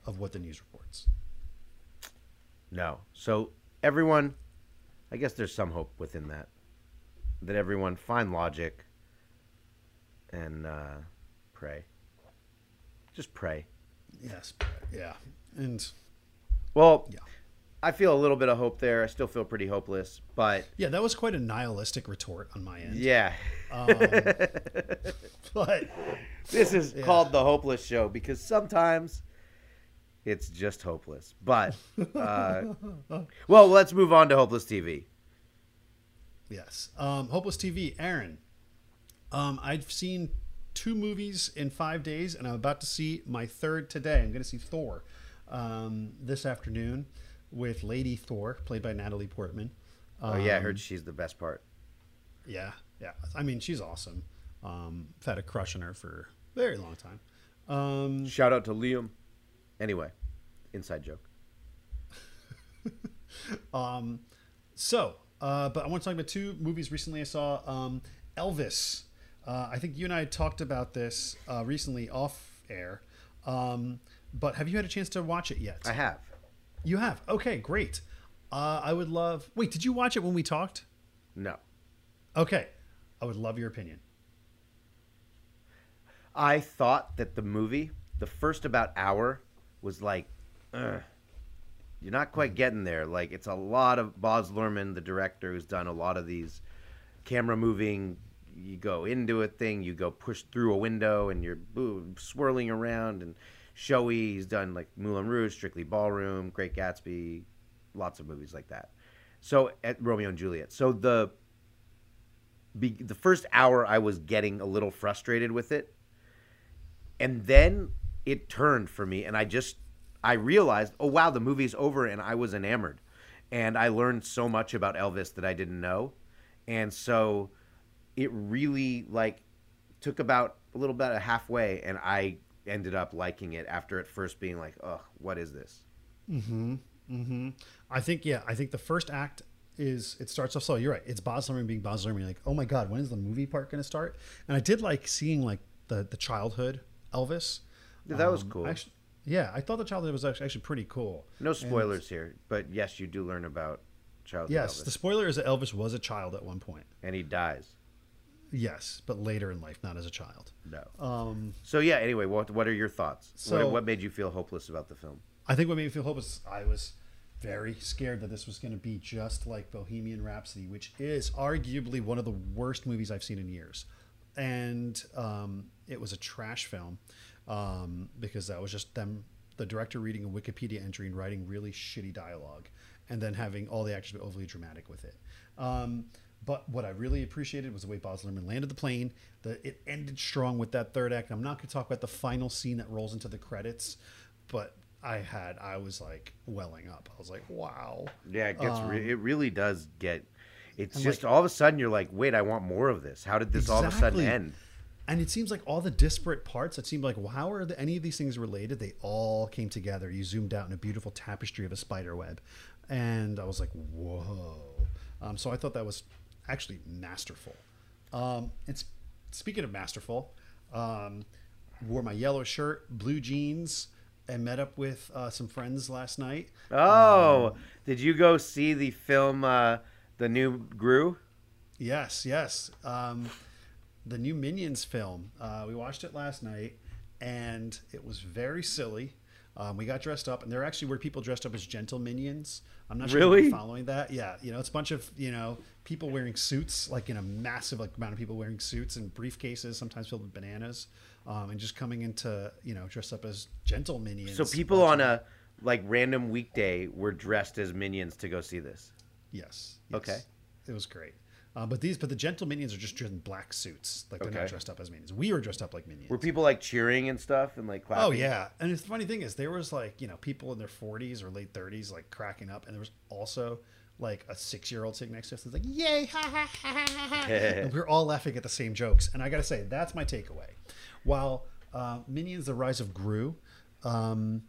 of what the news reports. No. So everyone, I guess there's some hope within that, that everyone find logic and pray. Just pray. Yes. Yeah. And well, yeah. I feel a little bit of hope there. I still feel pretty hopeless, but yeah, that was quite a nihilistic retort on my end. Yeah. But this is called The Hopeless Show because sometimes it's just hopeless, but, well, let's move on to Hopeless TV. Yes. Hopeless TV, Aaron. I've seen 2 movies in 5 days and I'm about to see my 3rd today. I'm going to see Thor, this afternoon, with Lady Thor, played by Natalie Portman. Oh, yeah, I heard she's the best part. Yeah, yeah. I mean, she's awesome. I've had a crush on her for a very long time. Shout out to Liam. Anyway, inside joke. But I want to talk about 2 movies recently I saw. Elvis. I think you and I had talked about this recently off air. But have you had a chance to watch it yet? I have. You have. Okay, great. I would love... Wait, did you watch it when we talked? No. Okay. I would love your opinion. I thought that the movie, the first about hour, was like, ugh, you're not quite getting there. Like, it's a lot of Baz Luhrmann, the director, who's done a lot of these camera moving, you go into a thing, you go push through a window, and you're swirling around and showy. He's done like Moulin Rouge, Strictly Ballroom, Great Gatsby, lots of movies like that. So at Romeo and Juliet. So the first hour I was getting a little frustrated with it, and then it turned for me, and I realized, oh wow, the movie's over, and I was enamored, and I learned so much about Elvis that I didn't know, and so it really like took about a little bit of halfway, and I ended up liking it after at first being like, oh, what is this? Mm-hmm. Mm-hmm. I think the first act is, it starts off slow. You're right. It's Baz Luhrmann being Baz Luhrmann. You're like, oh my God, when is the movie part going to start? And I did like seeing like the childhood Elvis. Yeah, that was cool. I thought the childhood was actually pretty cool. No spoilers here, but yes, you do learn about childhood. Yes. Elvis. The spoiler is that Elvis was a child at one point. And he dies. Yes, but later in life, not as a child. No. So yeah, anyway, what are your thoughts? So, what made you feel hopeless about the film? I think what made me feel hopeless, I was very scared that this was going to be just like Bohemian Rhapsody, which is arguably one of the worst movies I've seen in years. And it was a trash film because that was just them, the director reading a Wikipedia entry and writing really shitty dialogue and then having all the actors be overly dramatic with it. But what I really appreciated was the way Baz Luhrmann landed the plane. It ended strong with that third act. I'm not going to talk about the final scene that rolls into the credits, but I was like welling up. I was like, wow. Yeah, it gets it really does get. It's just like, all of a sudden you're like, wait, I want more of this. How did this all of a sudden end? And it seems like all the disparate parts, it seemed like, well, how are any of these things related? They all came together. You zoomed out in a beautiful tapestry of a spider web. And I was like, whoa. So I thought that was actually masterful. And speaking of masterful, wore my yellow shirt, blue jeans, and met up with some friends last night. Oh, did you go see the film, The New Gru? Yes. The new Minions film. We watched it last night, and it was very silly. We got dressed up, and there actually were people dressed up as gentle minions. I'm not sure if you're following that. Yeah, it's a bunch of people wearing suits, like in a massive amount of people wearing suits and briefcases, sometimes filled with bananas, and just coming into dressed up as gentle minions. So people on a random weekday were dressed as minions to go see this. Yes. Okay. It was great. But the gentle minions are just dressed in black suits. Like, they're not dressed up as minions. We were dressed up like minions. Were people cheering and stuff and clapping? Oh, yeah. And the funny thing is there was people in their 40s or late 30s cracking up. And there was also a 6-year-old sitting next to us that's like, yay, ha, ha, ha, ha, ha. And we were all laughing at the same jokes. And I got to say, that's my takeaway. While Minions: The Rise of Gru might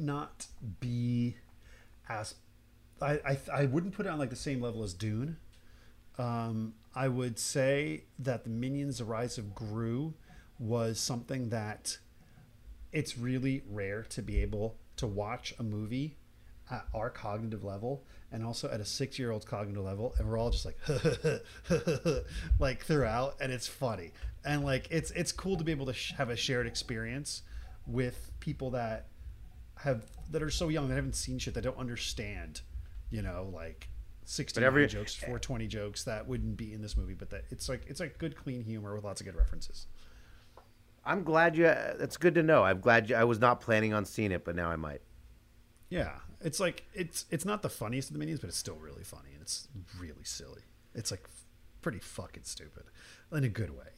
not be as... I wouldn't put it on the same level as Dune. I would say that the Minions: The Rise of Gru was something that it's really rare to be able to watch a movie at our cognitive level and also at a 6-year-old's cognitive level, and we're all just like throughout, and it's funny, and it's cool to be able to have a shared experience with people that are so young that haven't seen shit, that don't understand. 69 jokes, 420 jokes that wouldn't be in this movie, but that it's good, clean humor with lots of good references. I'm glad you. That's good to know. I'm glad I was not planning on seeing it, but now I might. Yeah, it's not the funniest of the Minions, but it's still really funny, and it's really silly. It's pretty fucking stupid, in a good way.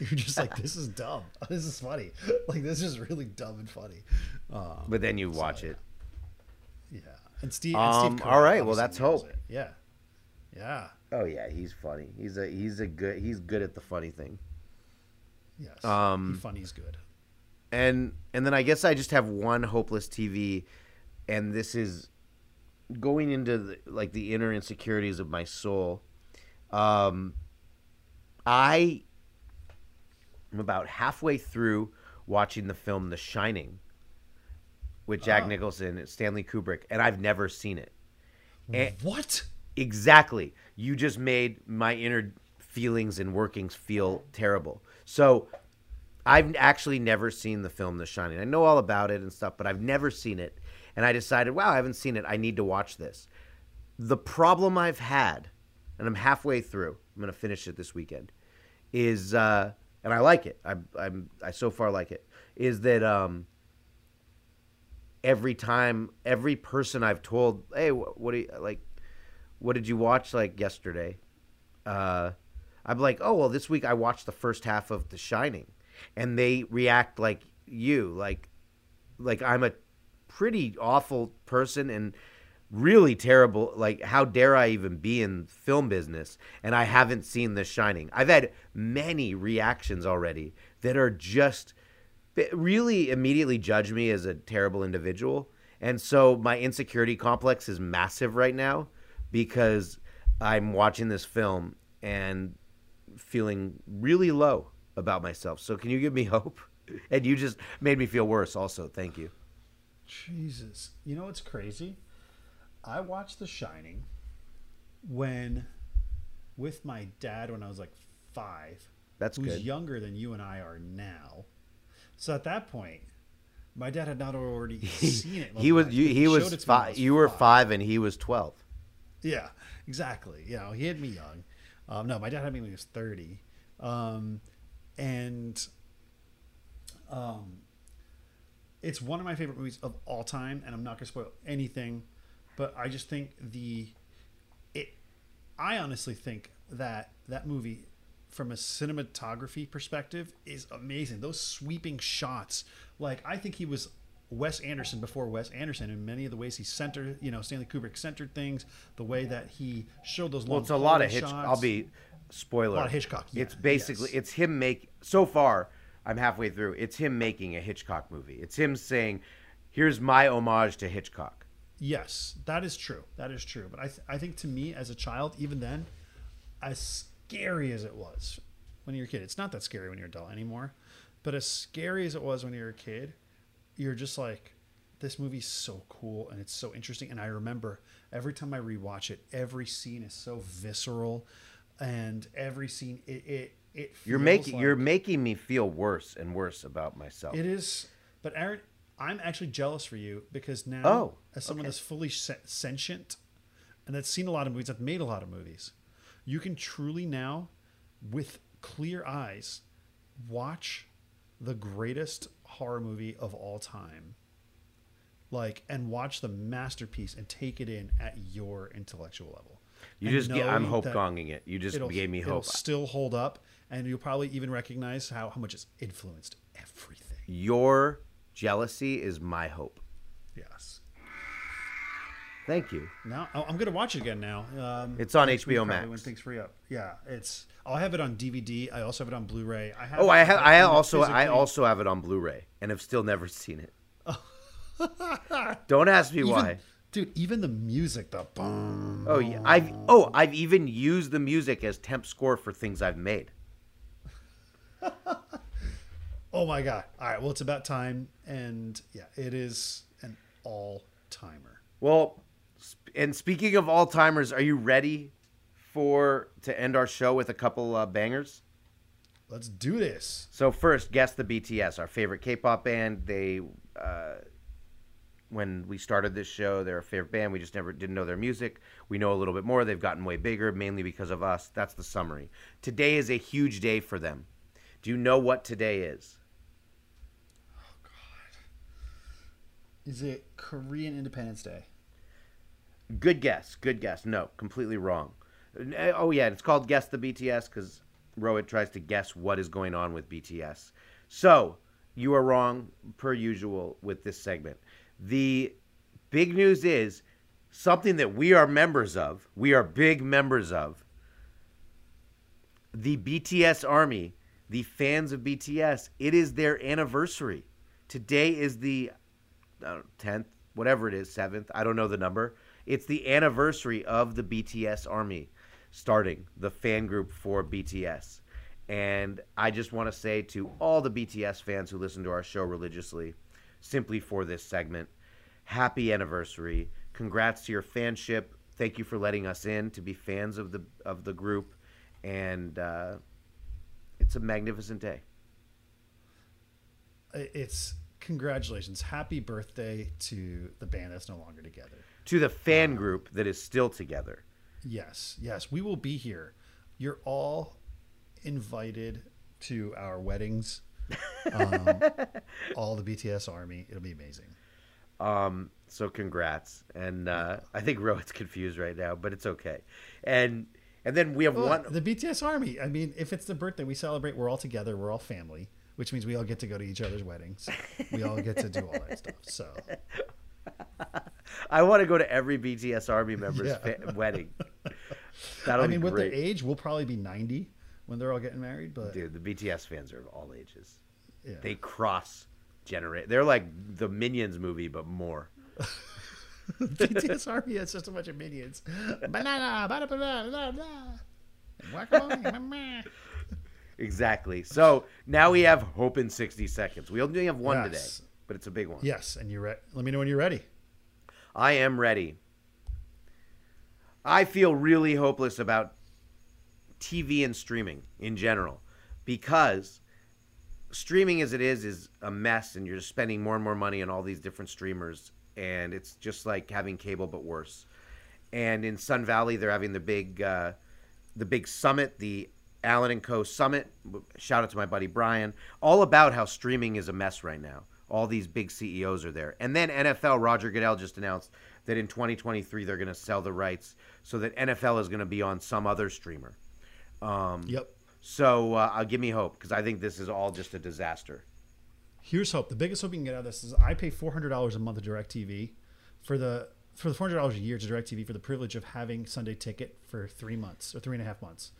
You're just like, this is dumb. This is funny. This is really dumb and funny. But then you watch it. Yeah. And Steve Cole, all right, well, that's hope. Yeah. Oh yeah, he's funny. He's good at the funny thing. Yes. Funny's good. And then I guess I just have one hopeless TV, and this is going into the inner insecurities of my soul. I'm about halfway through watching the film The Shining, with Jack Nicholson and Stanley Kubrick, and I've never seen it. And what? Exactly. You just made my inner feelings and workings feel terrible. So I've actually never seen the film The Shining. I know all about it and stuff, but I've never seen it. And I decided, wow, I haven't seen it. I need to watch this. The problem I've had, and I'm halfway through, I'm going to finish it this weekend, is, and I like it. I so far like it, is that every time, every person I've told, hey, what do you, like, what did you watch, like, yesterday? I'm like, oh, well, this week I watched the first half of The Shining. And they react like you, like I'm a pretty awful person and really terrible. Like, how dare I even be in film business? And I haven't seen The Shining. I've had many reactions already that are just really immediately judge me as a terrible individual. And so my insecurity complex is massive right now because I'm watching this film and feeling really low about myself. So can you give me hope? And you just made me feel worse also. Thank you. Jesus. You know what's crazy? I watched The Shining with my dad when I was like 5. That's good. Who's younger than you and I are now. So at that point, my dad had not already seen it. He was 5. You were 5 and he was 12. Yeah, exactly. You know, he had me young. No, my dad had me when he was 30. And it's one of my favorite movies of all time, and I'm not going to spoil anything, but I just think I honestly think that movie from a cinematography perspective is amazing. Those sweeping shots, like, I think he was Wes Anderson before Wes Anderson in many of the ways he centered, you know, Stanley Kubrick centered things, the way that he showed those long shots. Well, it's a lot of Hitchcock. Spoiler. A lot of Hitchcock. Yeah. It's basically, yes. It's him so far, I'm halfway through, it's him making a Hitchcock movie. It's him saying, here's my homage to Hitchcock. Yes, that is true. That is true. But I think to me as a child, even then, as scary as it was when you're a kid, it's not that scary when you're an adult anymore, but as scary as it was when you're a kid, you're just like, this movie's so cool and it's so interesting. And I remember every time I rewatch it, every scene is so visceral. And every scene, it feels you're making me feel worse and worse about myself. It is, but Aaron, I'm actually jealous for you because now, as someone that's fully sentient and that's seen a lot of movies, that's made a lot of movies, you can truly now, with clear eyes, watch the greatest horror movie of all time, like, and watch the masterpiece and take it in at your intellectual level. I'm hope gonging it. You just gave me hope. It'll still hold up, and you'll probably even recognize how much it's influenced everything. Your jealousy is my hope. Yes. Thank you. Now I'm going to watch it again. Now it's on HBO Max when things free up. Yeah, I'll have it on DVD. I also have it on Blu-ray. I also have it on Blu-ray, and have still never seen it. Don't ask me why. Dude, even the music, the boom. Oh yeah, I've even used the music as temp score for things I've made. Oh my god! All right, well, it's about time, and yeah, it is an all-timer. Well, and speaking of all-timers, are you ready to end our show with a couple bangers? Let's do this. So first, guess the BTS, our favorite K-pop band. They. When we started this show, they're a favorite band. We just didn't know their music. We know a little bit more. They've gotten way bigger, mainly because of us. That's the summary. Today is a huge day for them. Do you know what today is? Oh, God. Is it Korean Independence Day? Good guess. Good guess. No, completely wrong. Oh, yeah, it's called Guess the BTS because Rohit tries to guess what is going on with BTS. So you are wrong, per usual, with this segment. The big news is something that we are members of. We are big members of. The BTS Army, the fans of BTS, it is their anniversary. Today is the 10th, whatever it is, 7th. I don't know the number. It's the anniversary of the BTS Army starting, the fan group for BTS. And I just want to say to all the BTS fans who listen to our show religiously, simply for this segment, happy anniversary. Congrats to your fanship. Thank you for letting us in to be fans of the group. And it's a magnificent day. it's congratulations. Happy birthday to the band that's no longer together. To the fan group that is still together. Yes, yes. We will be here. You're all invited to our weddings. All the BTS Army. It'll be amazing. So congrats. And I think Rohit's confused right now, but it's okay. And then we have one. The BTS Army. I mean, if it's the birthday, we celebrate. We're all together. We're all family, which means we all get to go to each other's weddings. We all get to do all that stuff. So I want to go to every BTS Army member's wedding. That'll be great. With their age, we'll probably be 90 when they're all getting married. But dude, the BTS fans are of all ages. Yeah. They cross-generate. They're like the Minions movie, but more. BTS Army has just a bunch of minions. Banana, bada, bada, bada, bada. Exactly. So now we have Hope in 60 Seconds. We only have one today, but it's a big one. Yes, and you're let me know when you're ready. I am ready. I feel really hopeless about TV and streaming in general, because streaming as it is a mess, and you're just spending more and more money on all these different streamers, and it's just like having cable but worse. And in Sun Valley, they're having the big summit, the Allen & Co. summit. Shout out to my buddy Brian. All about how streaming is a mess right now. All these big CEOs are there. And then NFL, Roger Goodell just announced that in 2023 they're going to sell the rights so that NFL is going to be on some other streamer. Yep. So give me hope, because I think this is all just a disaster. Here's hope. The biggest hope you can get out of this is I pay $400 a month to DirecTV for the $400 a year to DirecTV for the privilege of having Sunday Ticket for 3 months or 3.5 months.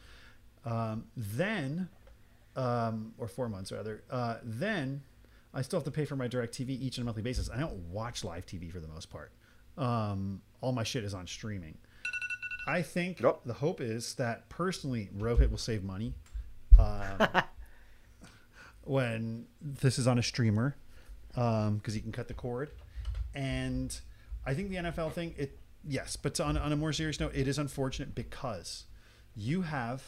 Or 4 months rather. Then I still have to pay for my DirecTV each on a monthly basis. I don't watch live TV for the most part. All my shit is on streaming. I think the hope is that personally Rohit will save money when this is on a streamer, because he can cut the cord. And I think the NFL thing, but on a more serious note, it is unfortunate because you have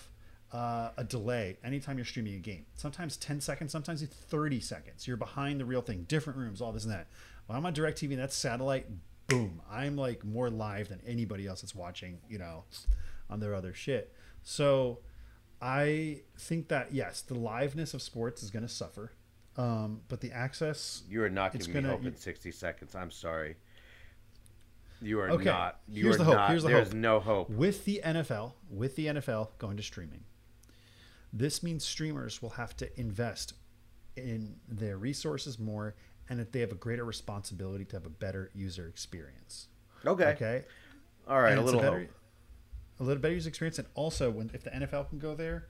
a delay anytime you're streaming a game. Sometimes 10 seconds, sometimes it's 30 seconds. You're behind the real thing, different rooms, all this and that. When I'm on DirecTV, that's satellite. Boom. I'm like more live than anybody else that's watching, on their other shit. So I think that, yes, the liveness of sports is going to suffer. But the access. You are not giving me hope in 60 seconds. I'm sorry. You are not. Here's the hope. There's no hope. With the NFL going to streaming, this means streamers will have to invest in their resources more, and that they have a greater responsibility to have a better user experience. Okay. All right. A little better user experience. And also if the NFL can go there,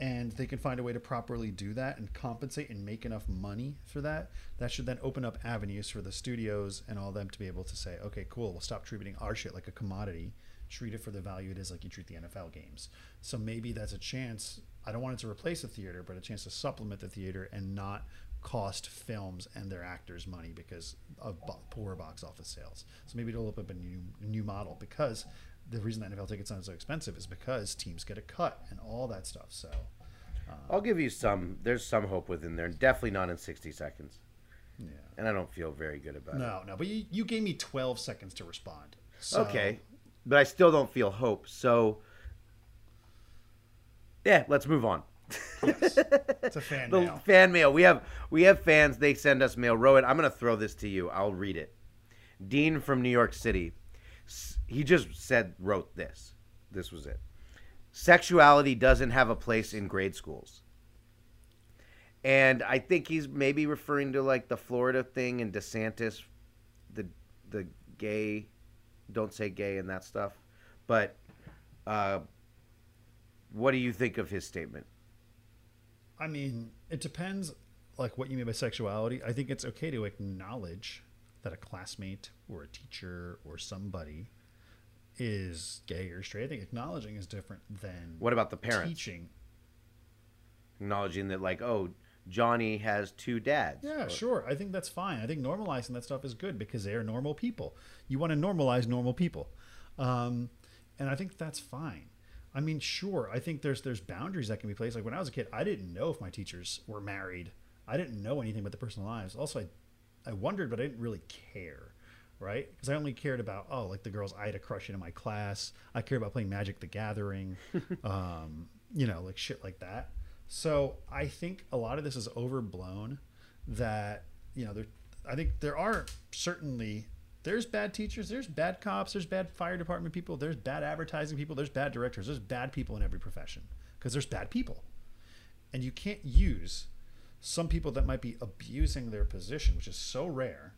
and they can find a way to properly do that and compensate and make enough money for that, that should then open up avenues for the studios and all them to be able to say, okay, cool, we'll stop treating our shit like a commodity, treat it for the value it is, like you treat the NFL games. So maybe that's a chance. I don't want it to replace the theater, but a chance to supplement the theater and not cost films and their actors money because of poor box office sales. So maybe it'll open up a new model, because the reason the NFL tickets aren't so expensive is because teams get a cut and all that stuff. So I'll give you some. There's some hope within there. Definitely not in 60 seconds. Yeah. And I don't feel very good about it. No. But you gave me 12 seconds to respond. So. Okay. But I still don't feel hope. So yeah, let's move on. Yes. It's a fan mail. The fan mail. We have fans. They send us mail. Rowan, I'm going to throw this to you. I'll read it. Dean from New York City. He just wrote this. This was it. Sexuality doesn't have a place in grade schools. And I think he's maybe referring to like the Florida thing and DeSantis, the gay, don't say gay and that stuff. But what do you think of his statement? I mean, it depends like what you mean by sexuality. I think it's okay to acknowledge that a classmate or a teacher or somebody is gay or straight. I think acknowledging is different than what about the parents teaching? Acknowledging that, like, oh, Johnny has two dads. Yeah, sure. I think that's fine. I think normalizing that stuff is good because they are normal people. You want to normalize normal people, and I think that's fine. I mean, sure. I think there's boundaries that can be placed. Like when I was a kid, I didn't know if my teachers were married. I didn't know anything about the personal lives. Also, I wondered, but I didn't really care, right? Because I only cared about, oh, like the girls I had a crush in my class. I cared about playing Magic the Gathering, you know, like shit like that. So I think a lot of this is overblown that, you know, I think there are certainly, there's bad teachers, there's bad cops, there's bad fire department people, there's bad advertising people, there's bad directors, there's bad people in every profession because there's bad people. And you can't use some people that might be abusing their position, which is so rare,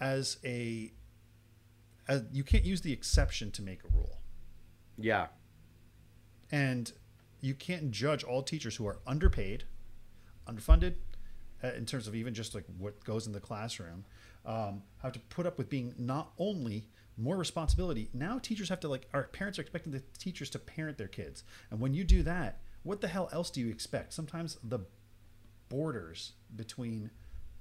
as you can't use the exception to make a rule. Yeah. And you can't judge all teachers who are underpaid, underfunded, in terms of even just like what goes in the classroom, have to put up with being not only more responsibility. Now teachers have to, like, our parents are expecting the teachers to parent their kids. And when you do that, what the hell else do you expect? Sometimes the borders between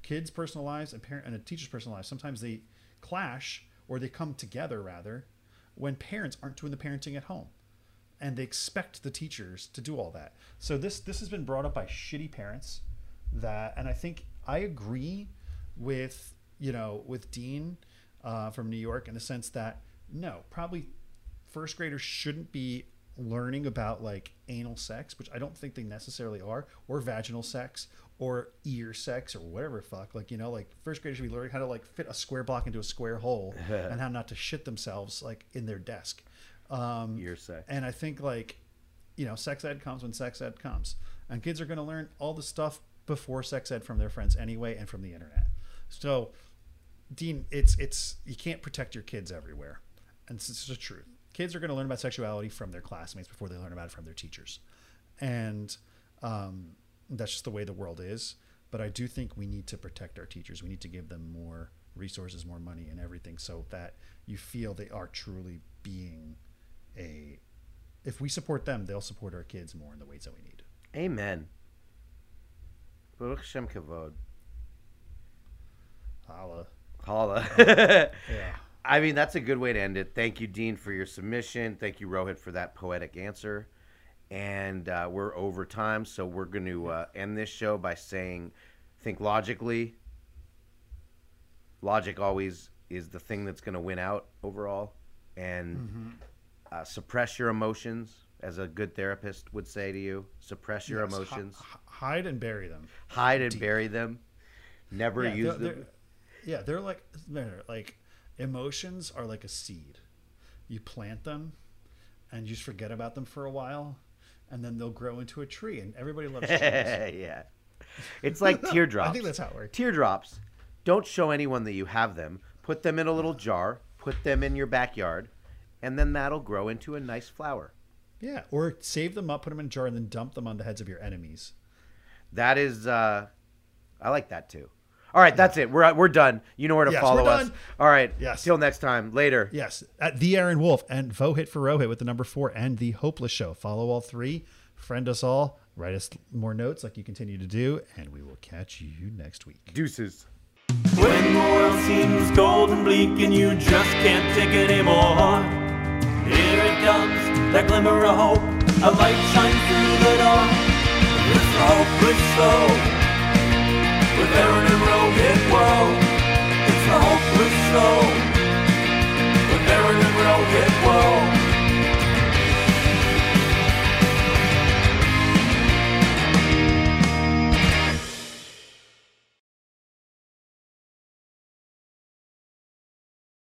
kids' personal lives and parent and a teacher's personal life, sometimes they clash, or they come together rather, when parents aren't doing the parenting at home. And they expect the teachers to do all that. So this has been brought up by shitty parents. That, and I think I agree with, you know, with Dean from New York in the sense that, no, probably first graders shouldn't be learning about like anal sex, which I don't think they necessarily are, or vaginal sex or ear sex or whatever. Fuck, like, you know, like first graders should be learning how to like fit a square block into a square hole and how not to shit themselves like in their desk. Ear sex. And I think, like, you know, sex ed comes when sex ed comes, and kids are going to learn all the stuff before sex ed from their friends anyway and from the internet. So Dean, it's you can't protect your kids everywhere, and it's the truth. Kids are going to learn about sexuality from their classmates before they learn about it from their teachers. And that's just the way the world is. But I do think we need to protect our teachers. We need to give them more resources, more money and everything, so that you feel they are truly being a, if we support them, they'll support our kids more in the ways that we need. Amen. Baruch Shem Kavod. Holla. Holla. Yeah. I mean, that's a good way to end it. Thank you, Dean, for your submission. Thank you, Rohit, for that poetic answer. And we're over time, so we're going to end this show by saying, think logically. Logic always is the thing that's going to win out overall. And suppress your emotions, as a good therapist would say to you. Suppress your emotions. Hide and bury them. Hide and bury them. Never use them. They're like... Emotions are like a seed. You plant them and you just forget about them for a while, and then they'll grow into a tree, and everybody loves trees. Yeah. It's like teardrops. I think that's how it works. Teardrops. Don't show anyone that you have them. Put them in a little jar, put them in your backyard, and then that'll grow into a nice flower. Yeah. Or save them up, put them in a jar, and then dump them on the heads of your enemies. That is, I like that too. All right, that's it. We're done. You know where to follow us. All right. Yes. Till next time. Later. Yes. At The Aaron Wolf and Vohit for Rohit with the number 4 and The Hopeless Show. Follow all 3. Friend us all. Write us more notes like you continue to do. And we will catch you next week. Deuces. When the world seems cold and bleak and you just can't take it anymore, here it comes, that glimmer of hope. A light shines through the door. It's a hopeless show. With Aaron